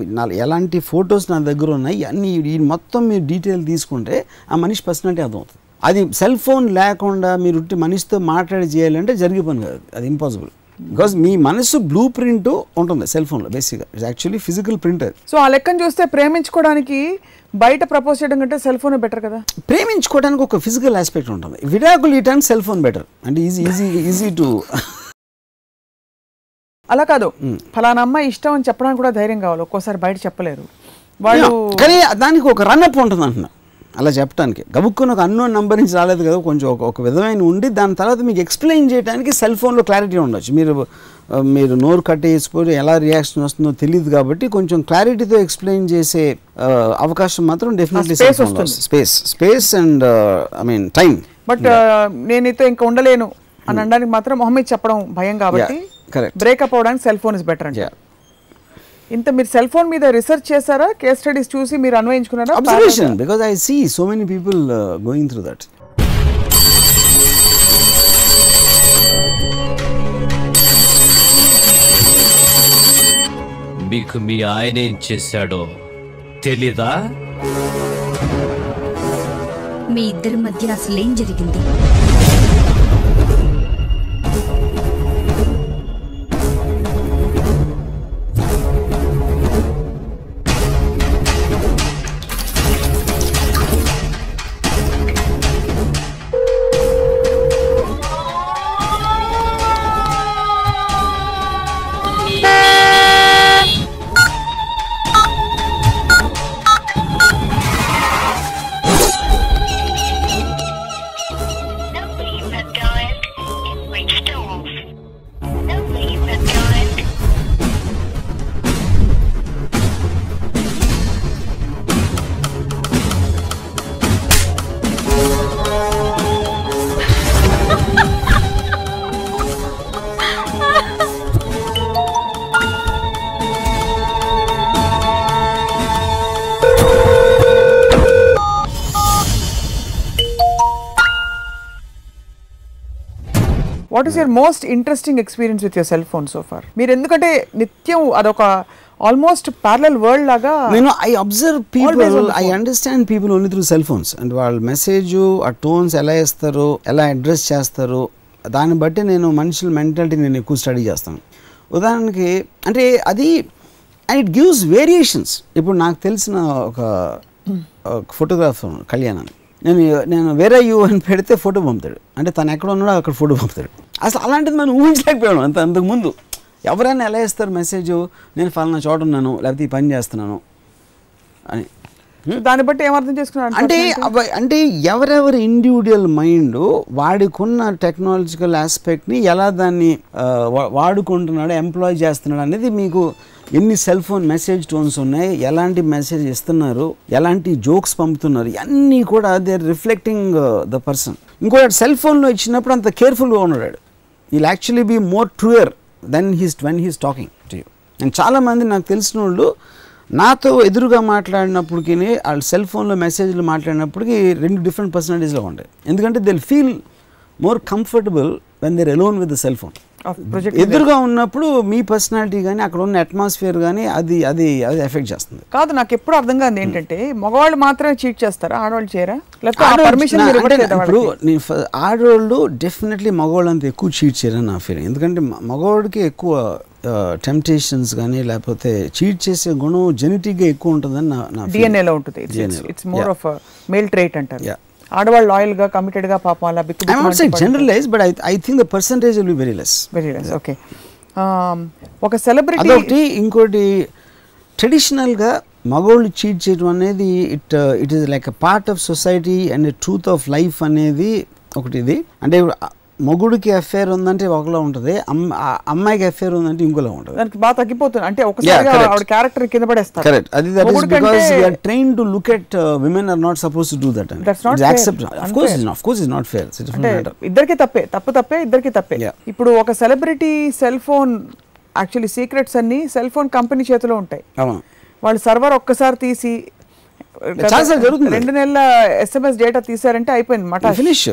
ఎలాంటి ఫొటోస్ నా దగ్గర ఉన్నాయి అన్నీ మొత్తం మీరు డీటెయిల్ తీసుకుంటే ఆ మనిషి పర్సనాలిటీ అర్థమవుతుంది. అది సెల్ ఫోన్ లేకుండా మీరు మనిషితో మాట్లాడి చేయాలంటే జరిగిపోను కాదు, అది ఇంపాసిబుల్. బికాస్ మీ మనసు బ్లూ ప్రింట్ ఉంటుంది సెల్ ఫోన్లో బేసిక్గా, it's actually physical print. So ఆ లెక్కను చూస్తే ప్రేమించుకోవడానికి బయట ప్రపోజ్ చేయడం కంటే సెల్ ఫోన్ బెటర్ కదా. ప్రేమించుకోవడానికి ఒక ఫిజికల్ ఆస్పెక్ట్ ఉంటుంది, విడాకులు ఇవ్వడానికి సెల్ ఫోన్ బెటర్. అంటే ఈజీ టు అలా కాదు, ఫలానా అమ్మాయి ఇష్టం అని చెప్పడానికి కూడా ధైర్యం కావాలి, ఒక్కోసారి బయట చెప్పలేరు వాళ్ళు. కానీ దానికి ఒక రన్అప్ ఉంటుంది అంటున్నా, అలా చెప్పడానికి గబుక్కుని ఒక అన్నోన్ నెంబర్ నుంచి రాలేదు కదా, కొంచెం ఒక విధమైన ఉండి దాని తర్వాత మీకు ఎక్స్ప్లెయిన్ చేయడానికి సెల్ ఫోన్లో క్లారిటీ ఉండొచ్చు. మీరు నోరు కట్టేసిపోయి ఎలా రియాక్షన్ వస్తుందో తెలియదు కాబట్టి కొంచెం క్లారిటీతో ఎక్స్ప్లెయిన్ చేసే అవకాశం మాత్రం definitely space and I mean time. But నేనైతే ఇంకా ఉండలేను అని అనడానికి మాత్రం మొహమ్మద్ చెప్పడం భయం కాబట్టి బ్రేకప్ అవడానికి సెల్ ఫోన్ ఇస్ బెటర్ అండి. ఇంత మీరు సెల్ ఫోన్ మీద రీసెర్చ్ చేశారా, కేస్ స్టడీస్ చూసి మీరు అన్వయించుకున్నారా? Observation, because I see so many people going through that. మీకు మీ ఆయన ఏం చేశాడో తెలీదా? మీ ఇద్దరి మధ్య అసలేం జరిగింది? What is your most interesting experience with your cell phone so far? మీరు ఎందుకంటే నిత్యం అదొక ఆల్మోస్ట్ ప్యారలల్ వరల్డ్ లాగా. నేను I observe people, I understand people only through cell phones. And వాళ్ళ మెసేజ్, ఆ టోన్స్ ఎలా ఇస్తారు, ఎలా అడ్రస్ చేస్తారు, దాన్ని బట్టి నేను మనుషుల మెంటాలిటీ నేను ఎక్కువ స్టడీ చేస్తాను. ఉదాహరణకి అంటే అది అండ్ ఇట్ గివ్స్ వేరియేషన్స్. ఇప్పుడు నాకు తెలిసిన ఒక ఫోటోగ్రాఫర్ కళ్యాణ్ అని, నేను వేరే యూ అని పెడితే ఫోటో పంపుతాడు. అంటే తను ఎక్కడ ఉన్నాడో అక్కడ ఫోటో పంపుతాడు. అసలు అలాంటిది మనం ఊహించలేకపోయాడు అంతకుముందు. ఎవరైనా ఎలా ఇస్తారు మెసేజ్, నేను ఫలానా చోట ఉన్నాను లేకపోతే ఈ పని చేస్తున్నాను అని. దాన్ని బట్టి ఏమర్థం చేసుకున్నాను అంటే ఎవరెవరి ఇండివిజువల్ మైండ్ వాడుకున్న టెక్నాలజికల్ ఆస్పెక్ట్ని ఎలా దాన్ని వాడుకుంటున్నాడు, ఎంప్లాయ్ చేస్తున్నాడు అనేది. మీకు ఎన్ని సెల్ ఫోన్ మెసేజ్ టోన్స్ ఉన్నాయి, ఎలాంటి మెసేజ్ ఇస్తున్నారు, ఎలాంటి జోక్స్ పంపుతున్నారు, ఇవన్నీ కూడా they are reflecting the person. ఇంకోటి సెల్ ఫోన్లో ఇచ్చినప్పుడు అంత కేర్ఫుల్గా ఉన్నాడు. Will actually be more truer than when he's talking to you. And చాలామంది నాకు తెలిసిన వాళ్ళు నాతో ఎదురుగా మాట్లాడినప్పటికీ వాళ్ళు సెల్ ఫోన్లో మెసేజ్లు మాట్లాడినప్పటికీ రెండు డిఫరెంట్ పర్సనాలిటీస్లో ఉంటాయి. ఎందుకంటే they will feel more comfortable when they're alone with the cell phone. ఎదురుగా ఉన్నప్పుడు మీ పర్సనాలిటీ కానీ అక్కడ ఉన్న అట్మాస్ఫియర్ కానీ అది అది అది ఎఫెక్ట్ చేస్తుంది. కాదు, నాకు ఎప్పుడు అర్థం కాదు ఏంటంటే మగవాళ్ళు మాత్రమే చీట్ చేస్తారా, ఆడవాళ్ళు చేయరా? ఇప్పుడు ఆడవాళ్ళు డెఫినెట్లీ మగవాళ్ళు అంత ఎక్కువ చీట్ చేయరని నా ఫీలింగ్. ఎందుకంటే మగవాడికి ఎక్కువ టెంప్టేషన్స్ కానీ లేకపోతే చీట్ చేసే గుణం జెనెటిక్గా ఎక్కువ ఉంటుందని నా డిఎన్ఏలో ఉంటుంది. It's more of male trait అంటారు. ఆడవాళ్ళు లాయల్గా కమిటెడ్గా పాపం అలా బిక్. I not say generalize but I think the percentage will be very less. Okay, ఒక సెలబ్రిటీ ఒకటి. ఇంకోటి, ట్రెడిషనల్గా మగవాళ్ళు చీట్ చేయడం అనేది it is like a part of society and truth of life అనేది ఒకటి. ఇది అంటే మగుడికి అఫేర్ ఉందంటే ఒకలా ఉంటుంది, అమ్మాయికి అఫేర్ ఉందంటే ఇంకోలా ఉంటుంది. దానికి బాగా తగ్గిపోతుంది. అంటే ఒకసారి ఆవిడ క్యారెక్టర్ కింద పడేస్తారు. కరెక్ట్. అది that is because we are trained to look at women are not supposed to do that. That's not accept. Of course is not fair. ఇద్దరికి తప్పే. ఇప్పుడు ఒక celebrity cell phone, actually secrets అన్ని cell phone company చేతిలో ఉంటాయి. అవును, వాళ్ళు server ఒక్కసారి తీసి జరుగుతుంది. 2 నెలల SMS డేటా తీసారంటే అయిపోయింది మాట, ఫినిష్.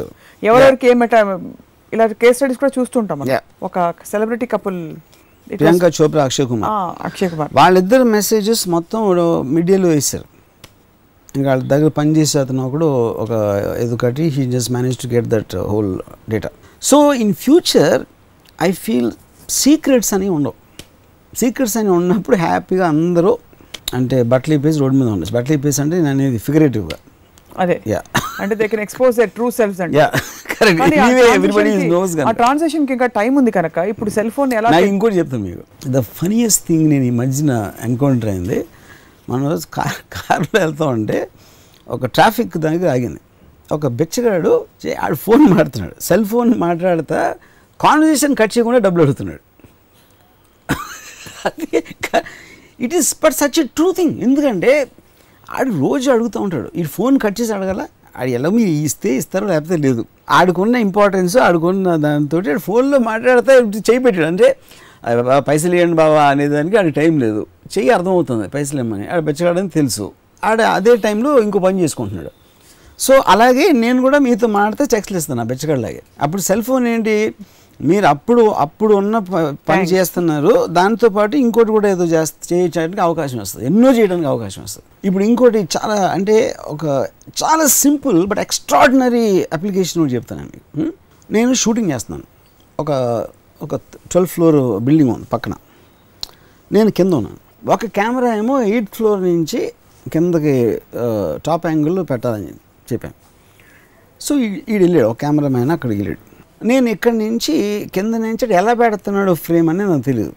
ఎవరెవరికి ఏం మెట ఇలా కేస్ స్టడీస్ కూడా చూస్తుంటాం. ఒక సెలబ్రిటీ కపుల్ ప్రియాంక చోప్రా, అక్షయ్ కుమార్ వాళ్ళిద్దరు మెసేజెస్ మొత్తం మీడియాలో వేసారు. ఇంకా వాళ్ళ దగ్గర పనిచేసే అతను ఒకడు ఒక ఎదుకటి he just manage to get that whole data. So in future I feel secrets అని ఉండవు. ఉన్నప్పుడు హ్యాపీగా అందరూ అంటే బట్లీ పేస్ రోడ్ మీద ఉండొచ్చు. బట్లీ పేస్ అంటే నేను అనేది ఫిగరేటివ్గా అదే. అంటే they can expose their true selves. And yeah correct. Anyway everybody knows గా ఆ ట్రాన్సిషన్ కి ఇంకా టైం ఉంది కనుక ఇప్పుడు సెల్ ఫోన్ ఎలా. నేను ఇంకోటి చెప్తాను మీకు, ద ఫనీయెస్ట్ థింగ్ నేను ఈ మధ్యన ఎన్కౌంటర్ అయింది. మనం రోజు కార్లో వెళ్తా ఉంటే ఒక ట్రాఫిక్ దగ్గర ఆగింది. ఒక బిచ్చగాడు ఆడు ఫోన్ మాట్లాడుతున్నాడు, సెల్ ఫోన్ మాట్లాడుతా కాన్వర్సేషన్ కట్ చేయకుండా డబ్బులు అడుగుతున్నాడు. అది it is but such a true thing. ఎందుకంటే ఆడు రోజు అడుగుతూ ఉంటాడు. ఈ ఫోన్ కట్ చేసి అడగల, ఆడు ఎలా మీరు ఇస్తే ఇస్తారు లేకపోతే లేదు. ఆడుకున్న ఇంపార్టెన్స్ ఆడుకున్న దాంతో ఫోన్లో మాట్లాడితే చేయి పెట్టాడు. అంటే పైసలు ఇవ్వండి బావా అనేదానికి ఆడికి టైం లేదు. చెయ్యి అర్థమవుతుంది పైసలు ఇవ్వమని, ఆడ బెచ్చగాడని తెలుసు. ఆడ అదే టైంలో ఇంకో పని చేసుకుంటున్నాడు. సో అలాగే నేను కూడా మీతో మాట్లాడితే చెక్స్లు ఇస్తాను ఆ బెచ్చగాడిలాగే. అప్పుడు సెల్ ఫోన్ ఏంటి, మీరు అప్పుడు ఉన్న పని చేస్తున్నారు, దాంతోపాటు ఇంకోటి కూడా ఏదో చేయడానికి అవకాశం వస్తుంది, ఎన్నో చేయడానికి అవకాశం వస్తుంది. ఇప్పుడు ఇంకోటి చాలా అంటే ఒక చాలా సింపుల్ బట్ ఎక్స్ట్రాడినరీ అప్లికేషన్ కూడా చెప్తాను మీకు. నేను షూటింగ్ చేస్తున్నాను. ఒక 12th floor బిల్డింగ్ ఉంది పక్కన, నేను కింద ఉన్నాను. ఒక కెమెరా ఏమో 8th floor నుంచి కిందకి టాప్ యాంగిల్లో పెట్టాలని చెప్పాను. సో ఈడు వెళ్ళాడు, ఒక కెమెరామ్యాన్ అక్కడికి వెళ్ళాడు. నేను ఇక్కడి నుంచి కింద నుంచి ఎలా పెడుతున్నాడో ఫ్రేమ్ అనేది నాకు తెలియదు.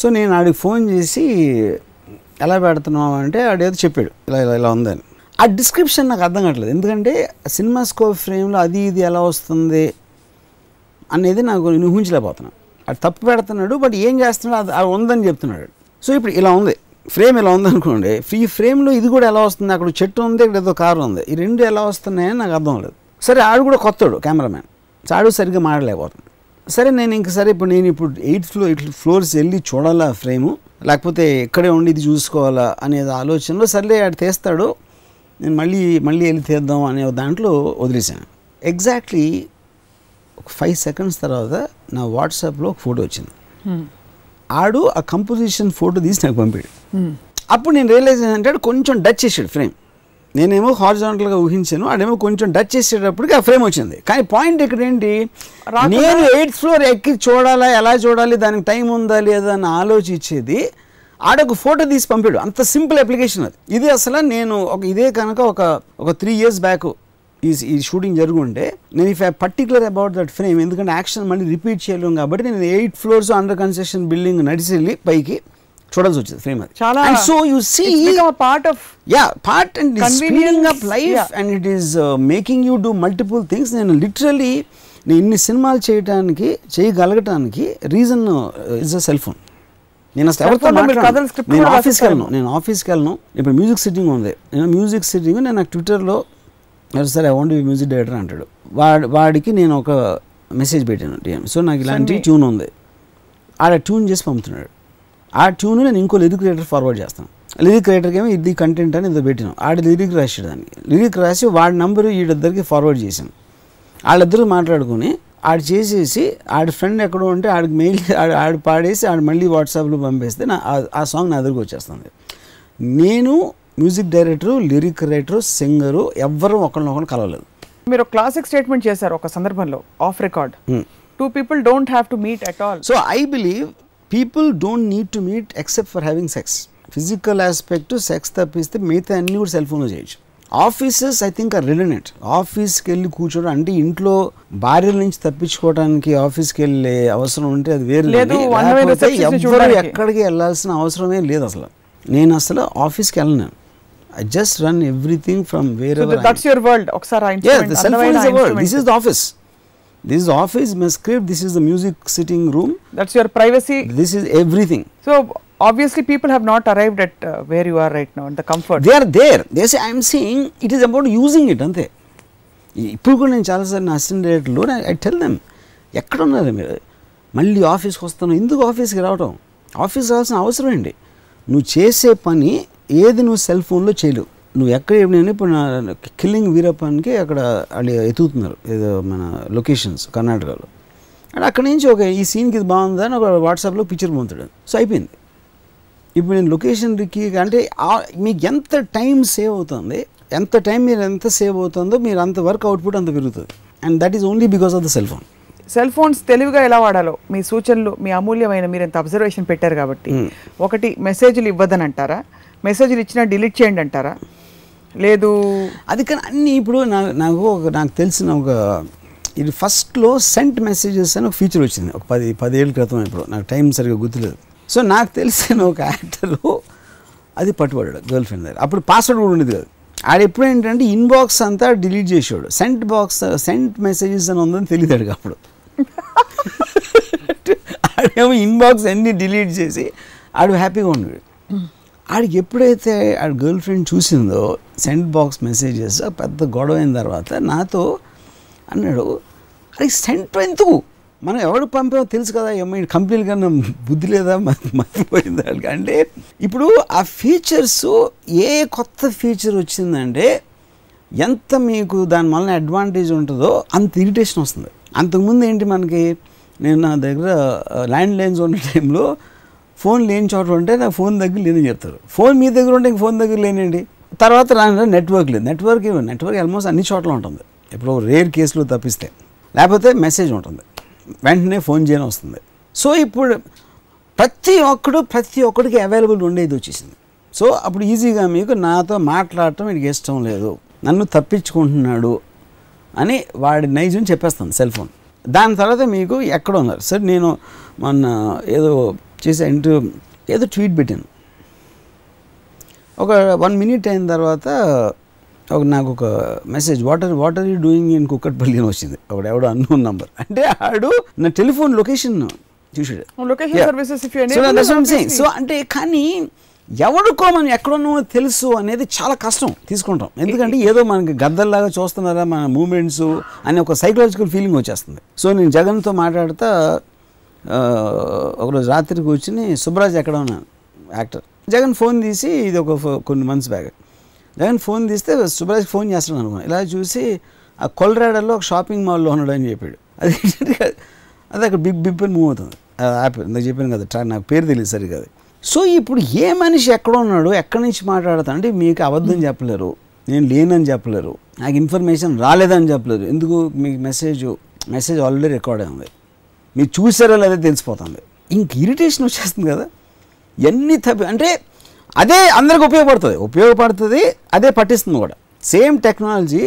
సో నేను ఆడికి ఫోన్ చేసి ఎలా పెడుతున్నావు అంటే ఆడేదో చెప్పాడు, ఇలా ఇలా ఇలా ఉందని. ఆ డిస్క్రిప్షన్ నాకు అర్థం కావట్లేదు. ఎందుకంటే సినిమా స్కోప్ ఫ్రేమ్లో అది ఇది ఎలా వస్తుంది అనేది నాకు నేను ఊహించలేకపోతున్నాను. అది తప్పు పెడుతున్నాడు బట్ ఏం చేస్తున్నాడు అది ఉందని చెప్తున్నాడు. సో ఇప్పుడు ఇలా ఉంది ఫ్రేమ్, ఇలా ఉందనుకోండి, ఈ ఫ్రేమ్లో ఇది కూడా ఎలా వస్తుంది, అక్కడ చెట్టు ఉంది, ఇక్కడ ఏదో కారు ఉంది, ఈ రెండు ఎలా వస్తున్నాయని నాకు అర్థం లేదు. సరే ఆడు కూడా కొత్తడు కెమెరామ్యాన్, చాడు సరిగ్గా మాట్లాడలేకపోతున్నాడు. సరే నేను ఇంకా సరే ఇప్పుడు నేను ఇప్పుడు 8th floors వెళ్ళి చూడాలా ఫ్రేము, లేకపోతే ఇక్కడే ఉండి ఇది చూసుకోవాలా అనేది ఆలోచనలో సర్లే ఆడు తీస్తాడు, నేను మళ్ళీ వెళ్ళి తీద్దాం అనే దాంట్లో వదిలేశాను. ఎగ్జాక్ట్లీ ఒక 5 seconds తర్వాత నా వాట్సాప్లో ఒక ఫోటో వచ్చింది. ఆడు ఆ కంపోజిషన్ ఫోటో తీసి నాకు పంపాడు. అప్పుడు నేను రియలైజ్ ఏంటంటే కొంచెం టచ్ చేసాడు ఫ్రేమ్. నేనేమో హారిజాంటల్గా ఊహించాను, ఆడేమో కొంచెం టచ్ చేసేటప్పటికి ఆ ఫ్రేమ్ వచ్చింది. కానీ పాయింట్ ఇక్కడ ఏంటి, నేను 8th floor ఎక్కి చూడాలా, ఎలా చూడాలి, దానికి టైం ఉందా లేదా అని ఆలోచించేది ఆడొక ఫోటో తీసి పంపాడు. అంత సింపుల్ అప్లికేషన్ అది. ఇది అసలు నేను ఒక ఇదే కనుక ఒక 3 years బ్యాక్ ఈ షూటింగ్ జరుగుంటే నేను if I particular about that frame, ఎందుకంటే యాక్షన్ మళ్ళీ రిపీట్ చేయలేము కాబట్టి, నేను 8 floors అండర్ కన్స్ట్రక్షన్ బిల్డింగ్ నడిచి వెళ్ళి పైకి చూడాల్సి వచ్చింది ఫ్రేమ్ అది. And so you see it's become a part of part and it's speeding up life and it is making you do multiple things. నేను లిటరలీ నేను ఇన్ని సినిమాలు చేయగలగటానికి reason is a cell phone. నేను అసలు ఎవరితో నేను ఆఫీస్కి వెళ్ళను. ఇప్పుడు మ్యూజిక్ సిట్టింగ్ ఉంది, నేను మ్యూజిక్ సిట్టింగ్ నేను నాకు ట్విట్టర్లో సరే I want be music director అంటాడు. వాడికి నేను ఒక మెసేజ్ పెట్టాను డిఎం, సో నాకు ఇలాంటి ట్యూన్ ఉంది, ఆడ ట్యూన్ చేసి పంపుతున్నాడు. ఆ ట్యూన్ నేను ఇంకో లిరిక్ రైటర్ ఫార్వర్డ్ చేస్తాను. లిరిక్ రైటర్కి ఏమో ఇది కంటెంట్ అని ఏదో పెట్టాను, ఆడ లిరిక్ రాసాడు. దాన్ని లిరిక్ రాసి వాడి నెంబరు వీడిద్దరికి ఫార్వర్డ్ చేశాను. వాళ్ళిద్దరు మాట్లాడుకుని ఆడు చేసేసి ఆడి ఫ్రెండ్ ఎక్కడో ఉంటే ఆడికి మెయిల్ ఆడు పాడేసి ఆడు మళ్ళీ వాట్సాప్లో పంపేస్తే ఆ సాంగ్ నా దగ్గరికి వచ్చేస్తుంది. నేను music director, lyric writer, singer ఎవ్వరూ ఒకరినొకరు కలవలేదు. మీరు క్లాసిక్ స్టేట్మెంట్ చేశారు ఒక సందర్భంలో off record, two people don't have to meet at all. So I believe people don't need to meet except for having sex. Physical aspect sex తప్పిస్తే మిగతా అన్నీ కూడా సెల్ ఫోన్లో చేయొచ్చు. Offices I think are relevant. ఆఫీస్కి వెళ్ళి కూర్చోవడం అంటే ఇంట్లో భార్యల నుంచి తప్పించుకోవడానికి ఆఫీస్కి వెళ్ళే అవసరం ఉంటే అది వేరు, ఎవరు ఎక్కడికి వెళ్ళాల్సిన అవసరమే లేదు అసలు. నేను అసలు ఆఫీస్కి వెళ్ళను, I just run everything from wherever. So that's your world. Oksara Einstein. Yeah, the cell phone is the world. This is the office. This is the office, my script, this is the music sitting room. That's your privacy. This is everything. So obviously people have not arrived at where you are right now in the comfort. They are there. They say I am saying it is about using it ante. ఇప్పుడు కూడా నేను చాలాసార్లు నా assistant డైరెక్టర్లో I tell them ఎక్కడ ఉన్నారు మీరు, మళ్ళీ ఆఫీస్కి వస్తాను. ఎందుకు ఆఫీస్కి రావటం? ఆఫీస్ రావాల్సిన అవసరం ఏంటి? నువ్వు చేసే పని ఏది నువ్వు సెల్ ఫోన్లో చేయలేవు. నువ్వు ఎక్కడ నేను ఇప్పుడు నా కిల్లింగ్ వీరప్పన్కి అక్కడ వాళ్ళు ఎత్తుతున్నారు ఏదో మన లొకేషన్స్ కర్ణాటకలో, అండ్ అక్కడి నుంచి ఒక ఈ సీన్కి ఇది బాగుంది అని ఒక వాట్సాప్లో పిక్చర్ పంపుతాడు. సో అయిపోయింది. ఇప్పుడు నేను లొకేషన్కి అంటే మీకు ఎంత టైం సేవ్ అవుతుంది, ఎంత టైం మీరు ఎంత సేవ్ అవుతుందో మీరు అంత వర్క్ అవుట్పుట్ అంత పెరుగుతుంది. And that is only because of the cell phone. Cell phones తెలివిగా ఎలా వాడాలో మీ సూచనలు, మీ అమూల్యమైన మీరు ఎంత అబ్జర్వేషన్ పెట్టారు కాబట్టి, ఒకటి మెసేజ్లు ఇవ్వదని అంటారా, మెసేజ్లు ఇచ్చినా డిలీట్ చేయండి అంటారా? లేదు అది కానీ అన్నీ ఇప్పుడు నాకు తెలిసిన ఒక ఇది ఫస్ట్లో సెంట్ మెసేజెస్ అని ఒక ఫీచర్ వచ్చింది ఒక 10 ఏళ్ళ క్రితం. ఇప్పుడు నాకు టైం సరిగ్గా గుర్తులేదు. సో నాకు తెలిసిన ఒక యాక్టరు అది పట్టుబడ్డాడు గర్ల్ ఫ్రెండ్ దగ్గర. అప్పుడు పాస్వర్డ్ కూడా ఉండేది కాదు. ఆడెప్పుడు ఏంటంటే ఇన్బాక్స్ అంతా డిలీట్ చేసేవాడు. సెంట్ మెసేజెస్ అని ఉందని తెలియదాడు అప్పుడు. ఆడేమో ఇన్బాక్స్ అన్నీ డిలీట్ చేసి ఆడు హ్యాపీగా ఉండేవాడు. ఆడికి ఎప్పుడైతే ఆడ గర్ల్ ఫ్రెండ్ చూసిందో సెంట్ బాక్స్ మెసేజెస్ పెద్ద గొడవ అయిన తర్వాత నాతో అన్నాడు, అది సెంట్ ఎందుకు, మనం ఎవరికి పంపామో తెలుసు కదా, ఏమైనా కంపెనీలు కన్నా బుద్ధి లేదా, మర్చిపోయింది వాళ్ళకి. అంటే ఇప్పుడు ఆ ఫీచర్స్ ఏ కొత్త ఫీచర్ వచ్చిందంటే ఎంత మీకు దానివల్ల అడ్వాంటేజ్ ఉంటుందో అంత ఇరిటేషన్ వస్తుంది. అంతకుముందు ఏంటి మనకి, నేను నా దగ్గర ల్యాండ్ లైన్స్ ఉన్న టైంలో ఫోన్ లేని చోట ఉంటే నాకు ఫోన్ దగ్గర లేదని చెప్తారు, ఫోన్ మీ దగ్గర ఉంటే ఫోన్ దగ్గర లేనండి. తర్వాత రాను నెట్వర్క్ లేదు, నెట్వర్క్ ఆల్మోస్ట్ అన్ని చోట్ల ఉంటుంది, ఇప్పుడు రేర్ కేసులు తప్పిస్తే, లేకపోతే మెసేజ్ ఉంటుంది, వెంటనే ఫోన్ చేయని వస్తుంది. సో ఇప్పుడు ప్రతి ఒక్కడికి అవైలబుల్ ఉండేది వచ్చేసింది. సో అప్పుడు ఈజీగా మీకు నాతో మాట్లాడటం వీడికి ఇష్టం లేదు, నన్ను తప్పించుకుంటున్నాడు అని వాడి నైజం చెప్పేస్తాను సెల్ ఫోన్. దాని తర్వాత మీకు ఎక్కడ ఉన్నారు సార్, నేను మొన్న ఏదో చేసే ఏదో ట్వీట్ పెట్టాను, ఒక 1 minute అయిన తర్వాత నాకు ఒక message what are you doing in కుక్కట్పల్లి అని వచ్చింది. అక్కడ ఎవడో అన్నోన్ నంబర్, అంటే ఆడు నా టెలిఫోన్ లొకేషన్ చూసాడు. సో అంటే కానీ ఎవరికో మనం ఎక్కడున్నా తెలుసు అనేది చాలా కష్టం తీసుకుంటాం, ఎందుకంటే ఏదో మనకి గద్దల్లాగా చూస్తున్నారా మన మూమెంట్స్ అనే ఒక సైకలాజికల్ ఫీలింగ్ వచ్చేస్తుంది. సో నేను జగన్తో మాట్లాడుతా ఒకరోజు రాత్రికి వచ్చి సుబ్రాజ్ ఎక్కడ ఉన్నాను యాక్టర్, జగన్ ఫోన్ తీసి ఇది ఒక కొన్ని మంత్స్ బ్యాక్ జగన్ ఫోన్ తీస్తే సుబ్రాజ్ ఫోన్ చేస్తున్నాను అనుకున్నాను, ఇలా చూసి ఆ కొల్రాడలో ఒక షాపింగ్ మాల్లో ఉన్నాడు అని చెప్పాడు. అది అది అక్కడ బిబ్ బిబ్ అని మూవ్ అవుతుంది యాప్. ఇందాక చెప్పాను కదా నాకు పేరు తెలియదు సరిగా అది. సో ఇప్పుడు ఏ మనిషి ఎక్కడ ఉన్నాడు, ఎక్కడి నుంచి మాట్లాడతాను అంటే మీకు అబద్ధం చెప్పలేరు, నేను లేనని చెప్పలేరు, నాకు ఇన్ఫర్మేషన్ రాలేదని చెప్పలేరు. ఎందుకు మీకు మెసేజ్ ఆల్రెడీ రికార్డ్ అయింది, మీరు చూసారో లేదో తెలిసిపోతుంది. ఇంక ఇరిటేషన్ వచ్చేస్తుంది కదా ఎన్ని తప్పి అంటే అదే అందరికి ఉపయోగపడుతుంది అదే పట్టిస్తుంది కూడా. సేమ్ టెక్నాలజీ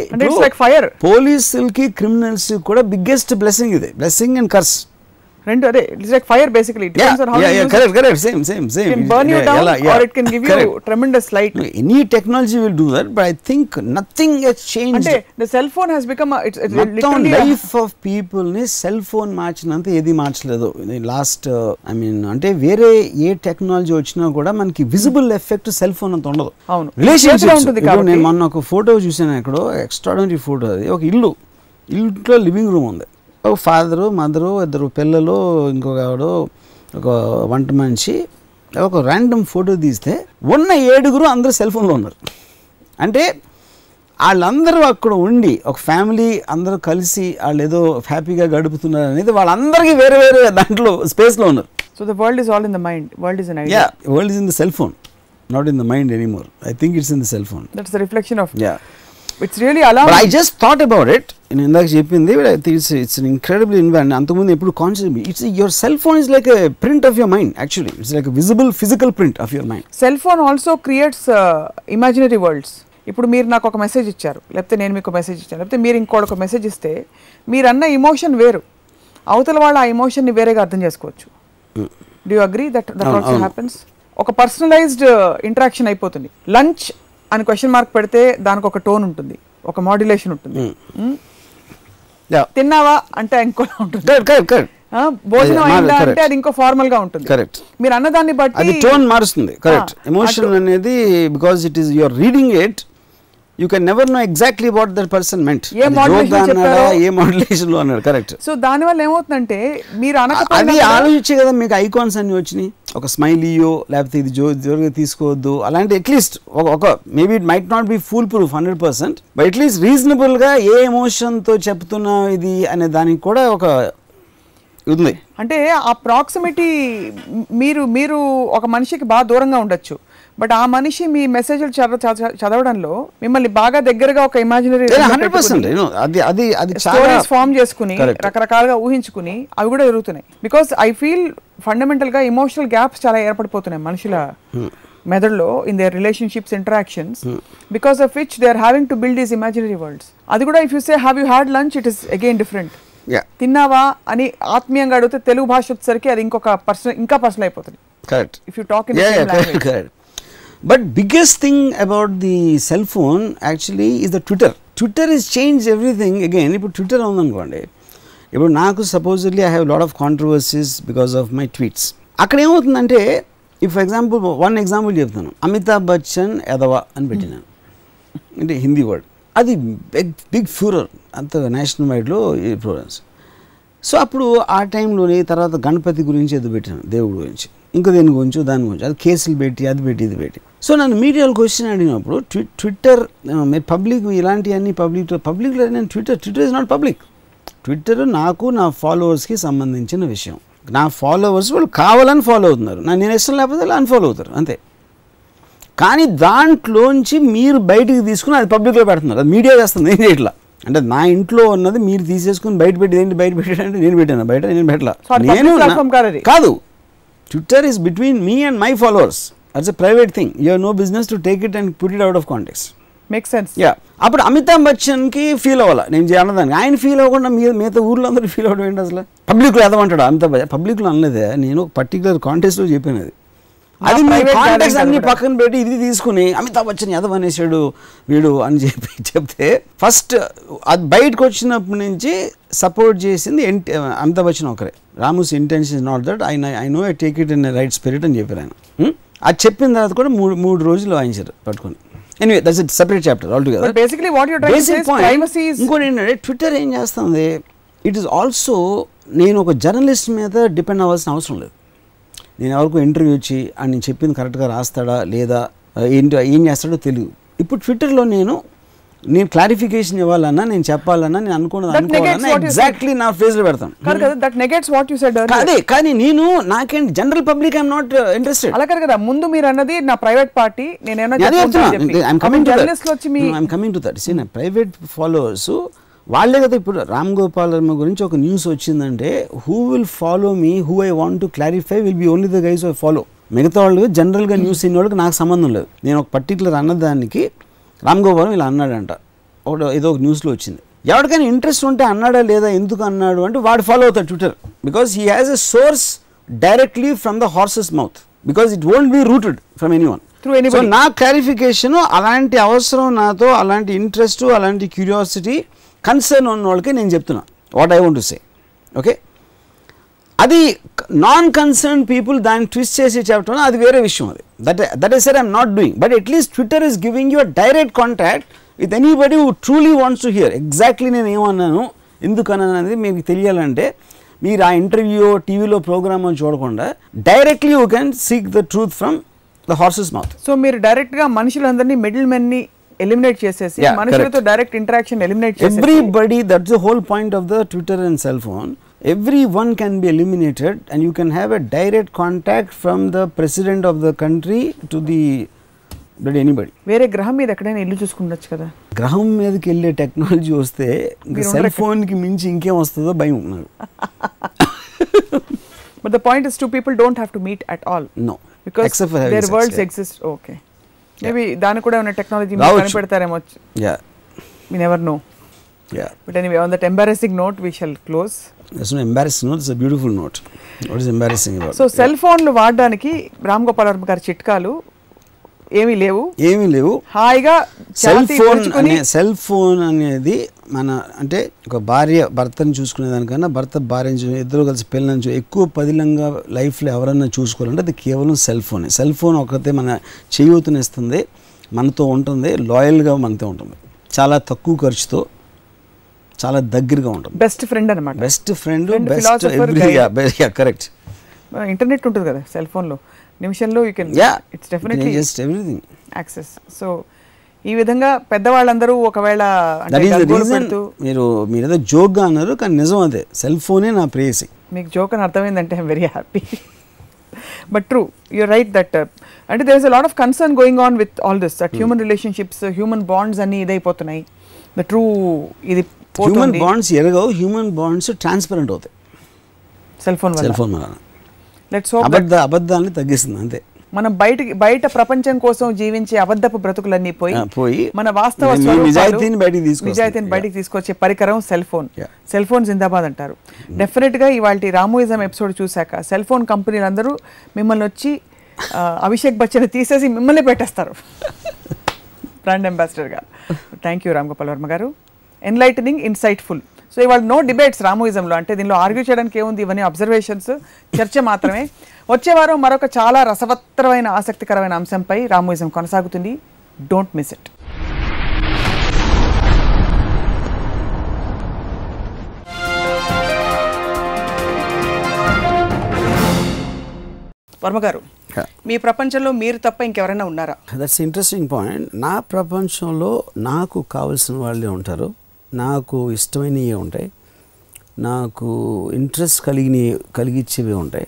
ఫైర్ పోలీసులకి క్రిమినల్స్ కూడా బిగ్గెస్ట్ బ్లెస్సింగ్ ఇది, బ్లెస్సింగ్ అండ్ కర్స్ రెండు. అదే it's like fire basically, it depends on how you correct same can burn you down or it can give you tremendous light. Any technology will do that, but I think nothing has changed. అంటే the cell phone has become it's literally life of people ని cell phone మార్చినంత ఏది మార్చలేదు last I mean. అంటే వేరే ఏ technology వచ్చినా కూడా మనకి విజిబుల్ ఎఫెక్ట్ సెల్ ఫోన్ అంత ఉండదు. అవును రిలేషన్షిప్ ఉంటుంది కాబట్టి. నేను మొన్న ఒక ఫోటో చూసాను, ఎక్కడో ఎక్స్ట్రాడనరీ ఫోటో, అది ఒక ఇంట్లో లివింగ్ రూమ్ ఉంది, ఒక ఫాదరు మదరు ఇద్దరు పిల్లలు ఇంకొక ఆవిడ ఒక వంట మనిషి ఒక ర్యాండమ్ ఫోటో తీస్తే ఉన్న 7 అందరూ సెల్ ఫోన్లో ఉన్నారు. అంటే వాళ్ళందరూ అక్కడ ఉండి ఒక ఫ్యామిలీ అందరూ కలిసి వాళ్ళు ఏదో హ్యాపీగా గడుపుతున్నారు అనేది వాళ్ళందరికీ వేరే వేరే దాంట్లో స్పేస్లో ఉన్నారు. So the world is all in the mind, world is in idea, world is in the cell phone, not in the mind anymore. I think it's in the cell phone, that's the reflection of it's really aloud. I just thought about it. నేను ఇందాక చెప్పింది it's incredible invent. అంతకుముందు ఎప్పుడు conscious it's your cell phone is like print of your mind actually, it's like visible physical print of your mind. Cell phone also creates imaginary worlds. ఇప్పుడు మీరు నాకు ఒక message ఇచ్చారు, లేకపోతే నేను మీకు మెసేజ్ ఇచ్చాను, లేకపోతే మీరు ఇంకోటి మెసేజ్ ఇస్తే మీరు అన్న ఇమోషన్ వేరు, అవతల వాళ్ళు ఆ ఇమోషన్ని వేరేగా అర్థం చేసుకోవచ్చు. Do you agree that that also happens? ఒక పర్సనలైజ్డ్ ఇంటరాక్షన్ అయిపోతుంది. లంచ్ అని క్వశ్చన్ మార్క్ పెడితే దానికి ఒక టోన్ ఉంటుంది, ఒక మాడ్యులేషన్ ఉంటుంది. తిన్నావా అంటే ఇంకోలా ఉంటుంది, భోజనం అయిందా అంటే అది ఇంకో ఫార్మల్ గా ఉంటుంది. కరెక్ట్, మీరు అన్నదాన్ని బట్టి టోన్ మారుస్తుంది. కరెక్ట్, ఎమోషన్ అనేది because it is your reading it, you can never know exactly what that person meant, ఏ మాడ్యులేషన్ లో అన్నాడు. కరెక్ట్, సో దానివల్ల ఏమవుతుందంటే మీరు అది ఆలోచించే కదా మీకు ఐకాన్స్ అన్ని వచ్చినాయి, ఒక స్మైలీయో లేకపోతే ఇది జోరుగా తీసుకోవద్దు అలాంటి అట్లీస్ట్ ఒక maybe it might not be full proof 100%, but at least reasonable గా ఏ ఎమోషన్తో చెప్తున్నా ఇది అనే దానికి కూడా ఒక ఉంది. అంటే ఆ ప్రాక్సిమిటీ మీరు మీరు ఒక మనిషికి బాగా దూరంగా ఉండొచ్చు, బట్ ఆ మనిషి మీ మెసేజ్లు చదవడంలో మిమ్మల్ని బాగా దగ్గరగా ఒక ఇమాజినరీ స్టోరీస్ ఫామ్ చేసుకుని రకరకాలుగా ఊహించుకుని అవి కూడా జరుగుతున్నాయి. బికాస్ ఐ ఫీల్ ఫండమెంటల్ గా ఎమోషనల్ గ్యాప్స్ చాలా ఏర్పడిపోతున్నాయి మనుషుల మెదడులో, in their relationships, interactions, because of which they are having to build these imaginary worlds. అది కూడా if you say have you had lunch, it is again different. తిన్నావా అని ఆత్మీయంగా అడిగితే తెలుగు భాష వచ్చేసరికి అది ఇంకొక పర్సన్, ఇంకా పర్సనల్ అయిపోతుంది. Correct, if you talk in the language. But biggest thing about the cell phone actually is the Twitter. Twitter has changed everything again. If Twitter on ankonde, if naaku supposedly I have a lot of controversies because of my tweets. Akkade em avutundante, if for example one example cheptanu, Amitabh Bachchan edava ani pettinanu, ante Hindi word adi big furor anta national wide lo influence. So అప్పుడు ఆ టైంలోనే తర్వాత గణపతి గురించి ఏదో పెట్టాను, దేవుడు గురించి, ఇంకా దేని గురించి దాని గురించి, అది కేసులు పెట్టి అది పెట్టి ఇది పెట్టి. సో నన్ను మీడియాలో క్వశ్చన్ అడిగినప్పుడు ట్విట్టర్ మీరు పబ్లిక్ ఇలాంటివన్నీ పబ్లిక్లో నేను Twitter is not public. Twitter నాకు నా ఫాలోవర్స్కి సంబంధించిన విషయం. నా ఫాలోవర్స్ వాళ్ళు కావాలని ఫాలో అవుతున్నారు, నేను ఇష్టం లేకపోతే వాళ్ళు అన్ఫాలో అవుతారు అంతే. కానీ దాంట్లోంచి మీరు బయటికి తీసుకుని అది పబ్లిక్లో పెడుతున్నారు, అది మీడియా చేస్తుంది. ఏంటి ఇట్లా అంటే నా ఇంట్లో ఉన్నది మీరు తీసేసుకుని బయట పెట్టి ఏంటి బయట పెట్టాడంటే నేను పెట్టాను, బయట నేను పెట్టలేదు కాదు. Twitter is between me and my followers, it's a private thing, you have no business to take it and put it out of context. Make sense. Yeah, అప్పుడు అమితాబ్ బచ్చన్కి ఫీల్ అవ్వాలా నేను అన్నదానికి, ఆయన ఫీల్ అవ్వకుండా మిగతా ఊర్లో అందరూ ఫీల్ అవ్వడం ఏంటి? అసలు పబ్లిక్లో ఎదమంటాడు అమితాబ్ బచ్చన్, పబ్లిక్లో అనలేదే, నేను ఒక పర్టికులర్ కాంటెస్ట్లో చెప్పాను. అది మీ కాంటాక్ట్స్ అన్ని పక్కన పెట్టి ఇది తీసుకుని అమితాబ్ బచ్చన్ యాదవ్ అనేసాడు వీడు అని చెప్పి చెప్తే ఫస్ట్ అది బయటకు వచ్చినప్పటి నుంచి సపోర్ట్ చేసింది అమితాబ్ బచ్చన్ ఒకరే. Ramu's intention is not that, I know I take it in right spirit అని చెప్పారు ఆయన. అది చెప్పిన తర్వాత కూడా 3 రోజులు వాయించారు పట్టుకుని. Anyway that's a separate chapter all together. Basically what you are trying to say primacy is. ఇంకోటి ఏంటంటే ట్విట్టర్ ఏం చేస్తుంది, ఇట్ ఈస్ ఆల్సో, నేను ఒక జర్నలిస్ట్ మీద డిపెండ్ అవ్వాల్సిన అవసరం లేదు. నేను ఎవరికో ఇంటర్వ్యూ ఇచ్చి అని నేను చెప్పింది కరెక్ట్గా రాస్తాడా లేదా ఏంటో ఏం చేస్తాడో తెలియదు. ఇప్పుడు ట్విట్టర్లో నేను నేను క్లారిఫికేషన్ ఇవ్వాలన్నా నేను చెప్పాలన్నా నేను అనుకున్నది ఎగ్జాక్ట్లీ నా ఫేజ్ లో పెడతాను అదే. కానీ నేను నాకేంటి general public I'm not interested. అలా కదా ముందు మీరు అన్నది నా ప్రైవేట్ పార్టీ నేను ప్రైవేట్ ఫాలోవర్స్ వాళ్ళే కదా. ఇప్పుడు రామ్ గోపాల్ వర్మ గురించి ఒక న్యూస్ వచ్చిందంటే who will follow me who I want to clarify will be only the guys I follow. మిగతా వాళ్ళు జనరల్గా న్యూస్ ఇన్ వాళ్ళకి నాకు సంబంధం లేదు. నేను ఒక పర్టికులర్ అన్నదానికి రామ్ గోపాల్ ఇలా అన్నాడంట ఏదో ఒక న్యూస్లో వచ్చింది. ఎవరికైనా ఇంట్రెస్ట్ ఉంటే అన్నాడా లేదా ఎందుకు అన్నాడు అంటే వాడు ఫాలో అవుతాడు Twitter because he has a source directly from the horse's mouth because it won't be routed from any one. So నా క్లారిఫికేషను అలాంటి అవసరం నాతో అలాంటి ఇంట్రెస్ట్ అలాంటి క్యూరియాసిటీ కన్సర్న్ ఉన్న వాళ్ళకి నేను చెప్తున్నా what I want to say okay. అది నాన్ కన్సర్న్ పీపుల్ దాన్ని ట్విస్ట్ చేసి చెప్పడం అది వేరే విషయం. అది that is I'm not doing but at least Twitter is giving your direct contact with anybody who truly wants to hear exactly నేను ఏమన్నాను ఎందుకన్నాను అనేది మీకు తెలియాలంటే మీరు ఆ ఇంటర్వ్యూ టీవీలో ప్రోగ్రామ్ అని చూడకుండా directly you can seek the truth from the horse's mouth. So మీరు డైరెక్ట్గా మనుషులందరినీ మిడిల్ మెన్ని eliminate చేసేసి మనుషులతో డైరెక్ట్ ఇంటరాక్షన్ ఎలిమినేట్ చేసి everybody that's the whole point of the Twitter and cell phone everyone can be eliminated and you can have a direct contact from the president of the country to the bloody anybody. వేరే గ్రహం మీద ఎక్కడైనా ఇల్లు చూసుకుంటొచ్చు కదా. గ్రహం మీదకి వెళ్ళే technology వస్తే సెల్ ఫోన్ కి మించి ఇంకేం వస్తుందో భయం నాకు. But the point is two people don't have to meet at all. No. Because except for their worlds exist. Okay. Maybe దాని కూడా ఉన్న టెక్నాలజీ కనిపెడతారేమో. Yeah we never know. Yeah but anyway on that embarrassing note we shall close. It's not embarrassing note it's a beautiful note. What is embarrassing about? So cell ఫోన్లు వాడడానికి రామ్ గోపాల్ వర్మ గారి చిట్కాలు ఏమీ లేవు. ఏమీ లేవు. హాయిగా సెల్ ఫోన్ అనేది మన అంటే ఒక భార్య భర్తను చూసుకునే దానికన్నా భర్త భార్యను చూసుకునే ఇద్దరు కలిసి పిల్లలను ఎక్కువ పదిలంగా లైఫ్లో ఎవరన్నా చూసుకోవాలంటే అది కేవలం సెల్ ఫోనే. సెల్ ఫోన్ ఒకతే మన చేయూతనిస్తుంది, మనతో ఉంటుంది, లాయల్గా మనతో ఉంటుంది, చాలా తక్కువ ఖర్చుతో చాలా దగ్గరగా ఉంటుంది. బెస్ట్ ఫ్రెండ్ అనమాట. Best friend, best everything. Correct. Internet ఉంటుంది కదా సెల్ ఫోన్లో, నిమిషంలో you can it's definitely just everything access. So ఈ విధంగా పెద్దవాళ్ళందరూ ఒకవేళ మీరేదో జోక్గా అన్నారు కానీ నిజం అదే, సెల్ ఫోనే నా ప్రేయసి. మీకు జోక్ అని అర్థమైందంటే I'm very happy but true you're right that అంటే there is a lot of concern going on with all this that human relationships human bonds అన్ని ఇదైపోతున్నాయి. ద ట్రూ ఇది హ్యూమన్ బాండ్స్ ఎరగవు, హ్యూమన్ బాండ్స్ ట్రాన్స్పరెంట్ అవుతాయి cell phone వలన. అబద్ధాన్ని తగ్గిస్తుంది అంతే. మనం బయట ప్రపంచం కోసం జీవించే అబద్ధపు బ్రతుకులన్నీ పోయి మన వాస్తవ నిజాయితీని బయటికి తీసుకొచ్చే పరికరం సెల్ ఫోన్. సెల్ ఫోన్ జిందాబాద్ అంటారు. డెఫినెట్ గా ఇవాళ రామోయిజం ఎపిసోడ్ చూసాక సెల్ ఫోన్ కంపెనీలు అందరూ మిమ్మల్ని వచ్చి అభిషేక్ బచ్చన్ తీసేసి మిమ్మల్ని పెట్టేస్తారు బ్రాండ్ అంబాసిడర్ గా. Thank you రామ్ గోపాల్ వర్మ garu. Enlightening, insightful. So ఇవాళ నో డిబేట్స్ రామోయిజంలో, అంటే దీనిలో ఆర్గ్యూ చేయడానికి ఏముంది, ఇవన్నీ అబ్జర్వేషన్స్, చర్చ మాత్రమే. వచ్చేవారం మరొక చాలా రసవత్తరమైన ఆసక్తికరమైన అంశంపై రామోయిజం కొనసాగుతుంది. Don't miss it. వర్మ గారు, మీ ప్రపంచంలో మీరు తప్ప ఇంకెవరైనా ఉన్నారా? That's interesting point. నా ప్రపంచంలో నాకు కావాల్సిన వాళ్ళే ఉంటారు, నాకు ఇష్టమైనవి ఉంటాయి, నాకు ఇంట్రెస్ట్ కలిగించేవి ఉంటాయి,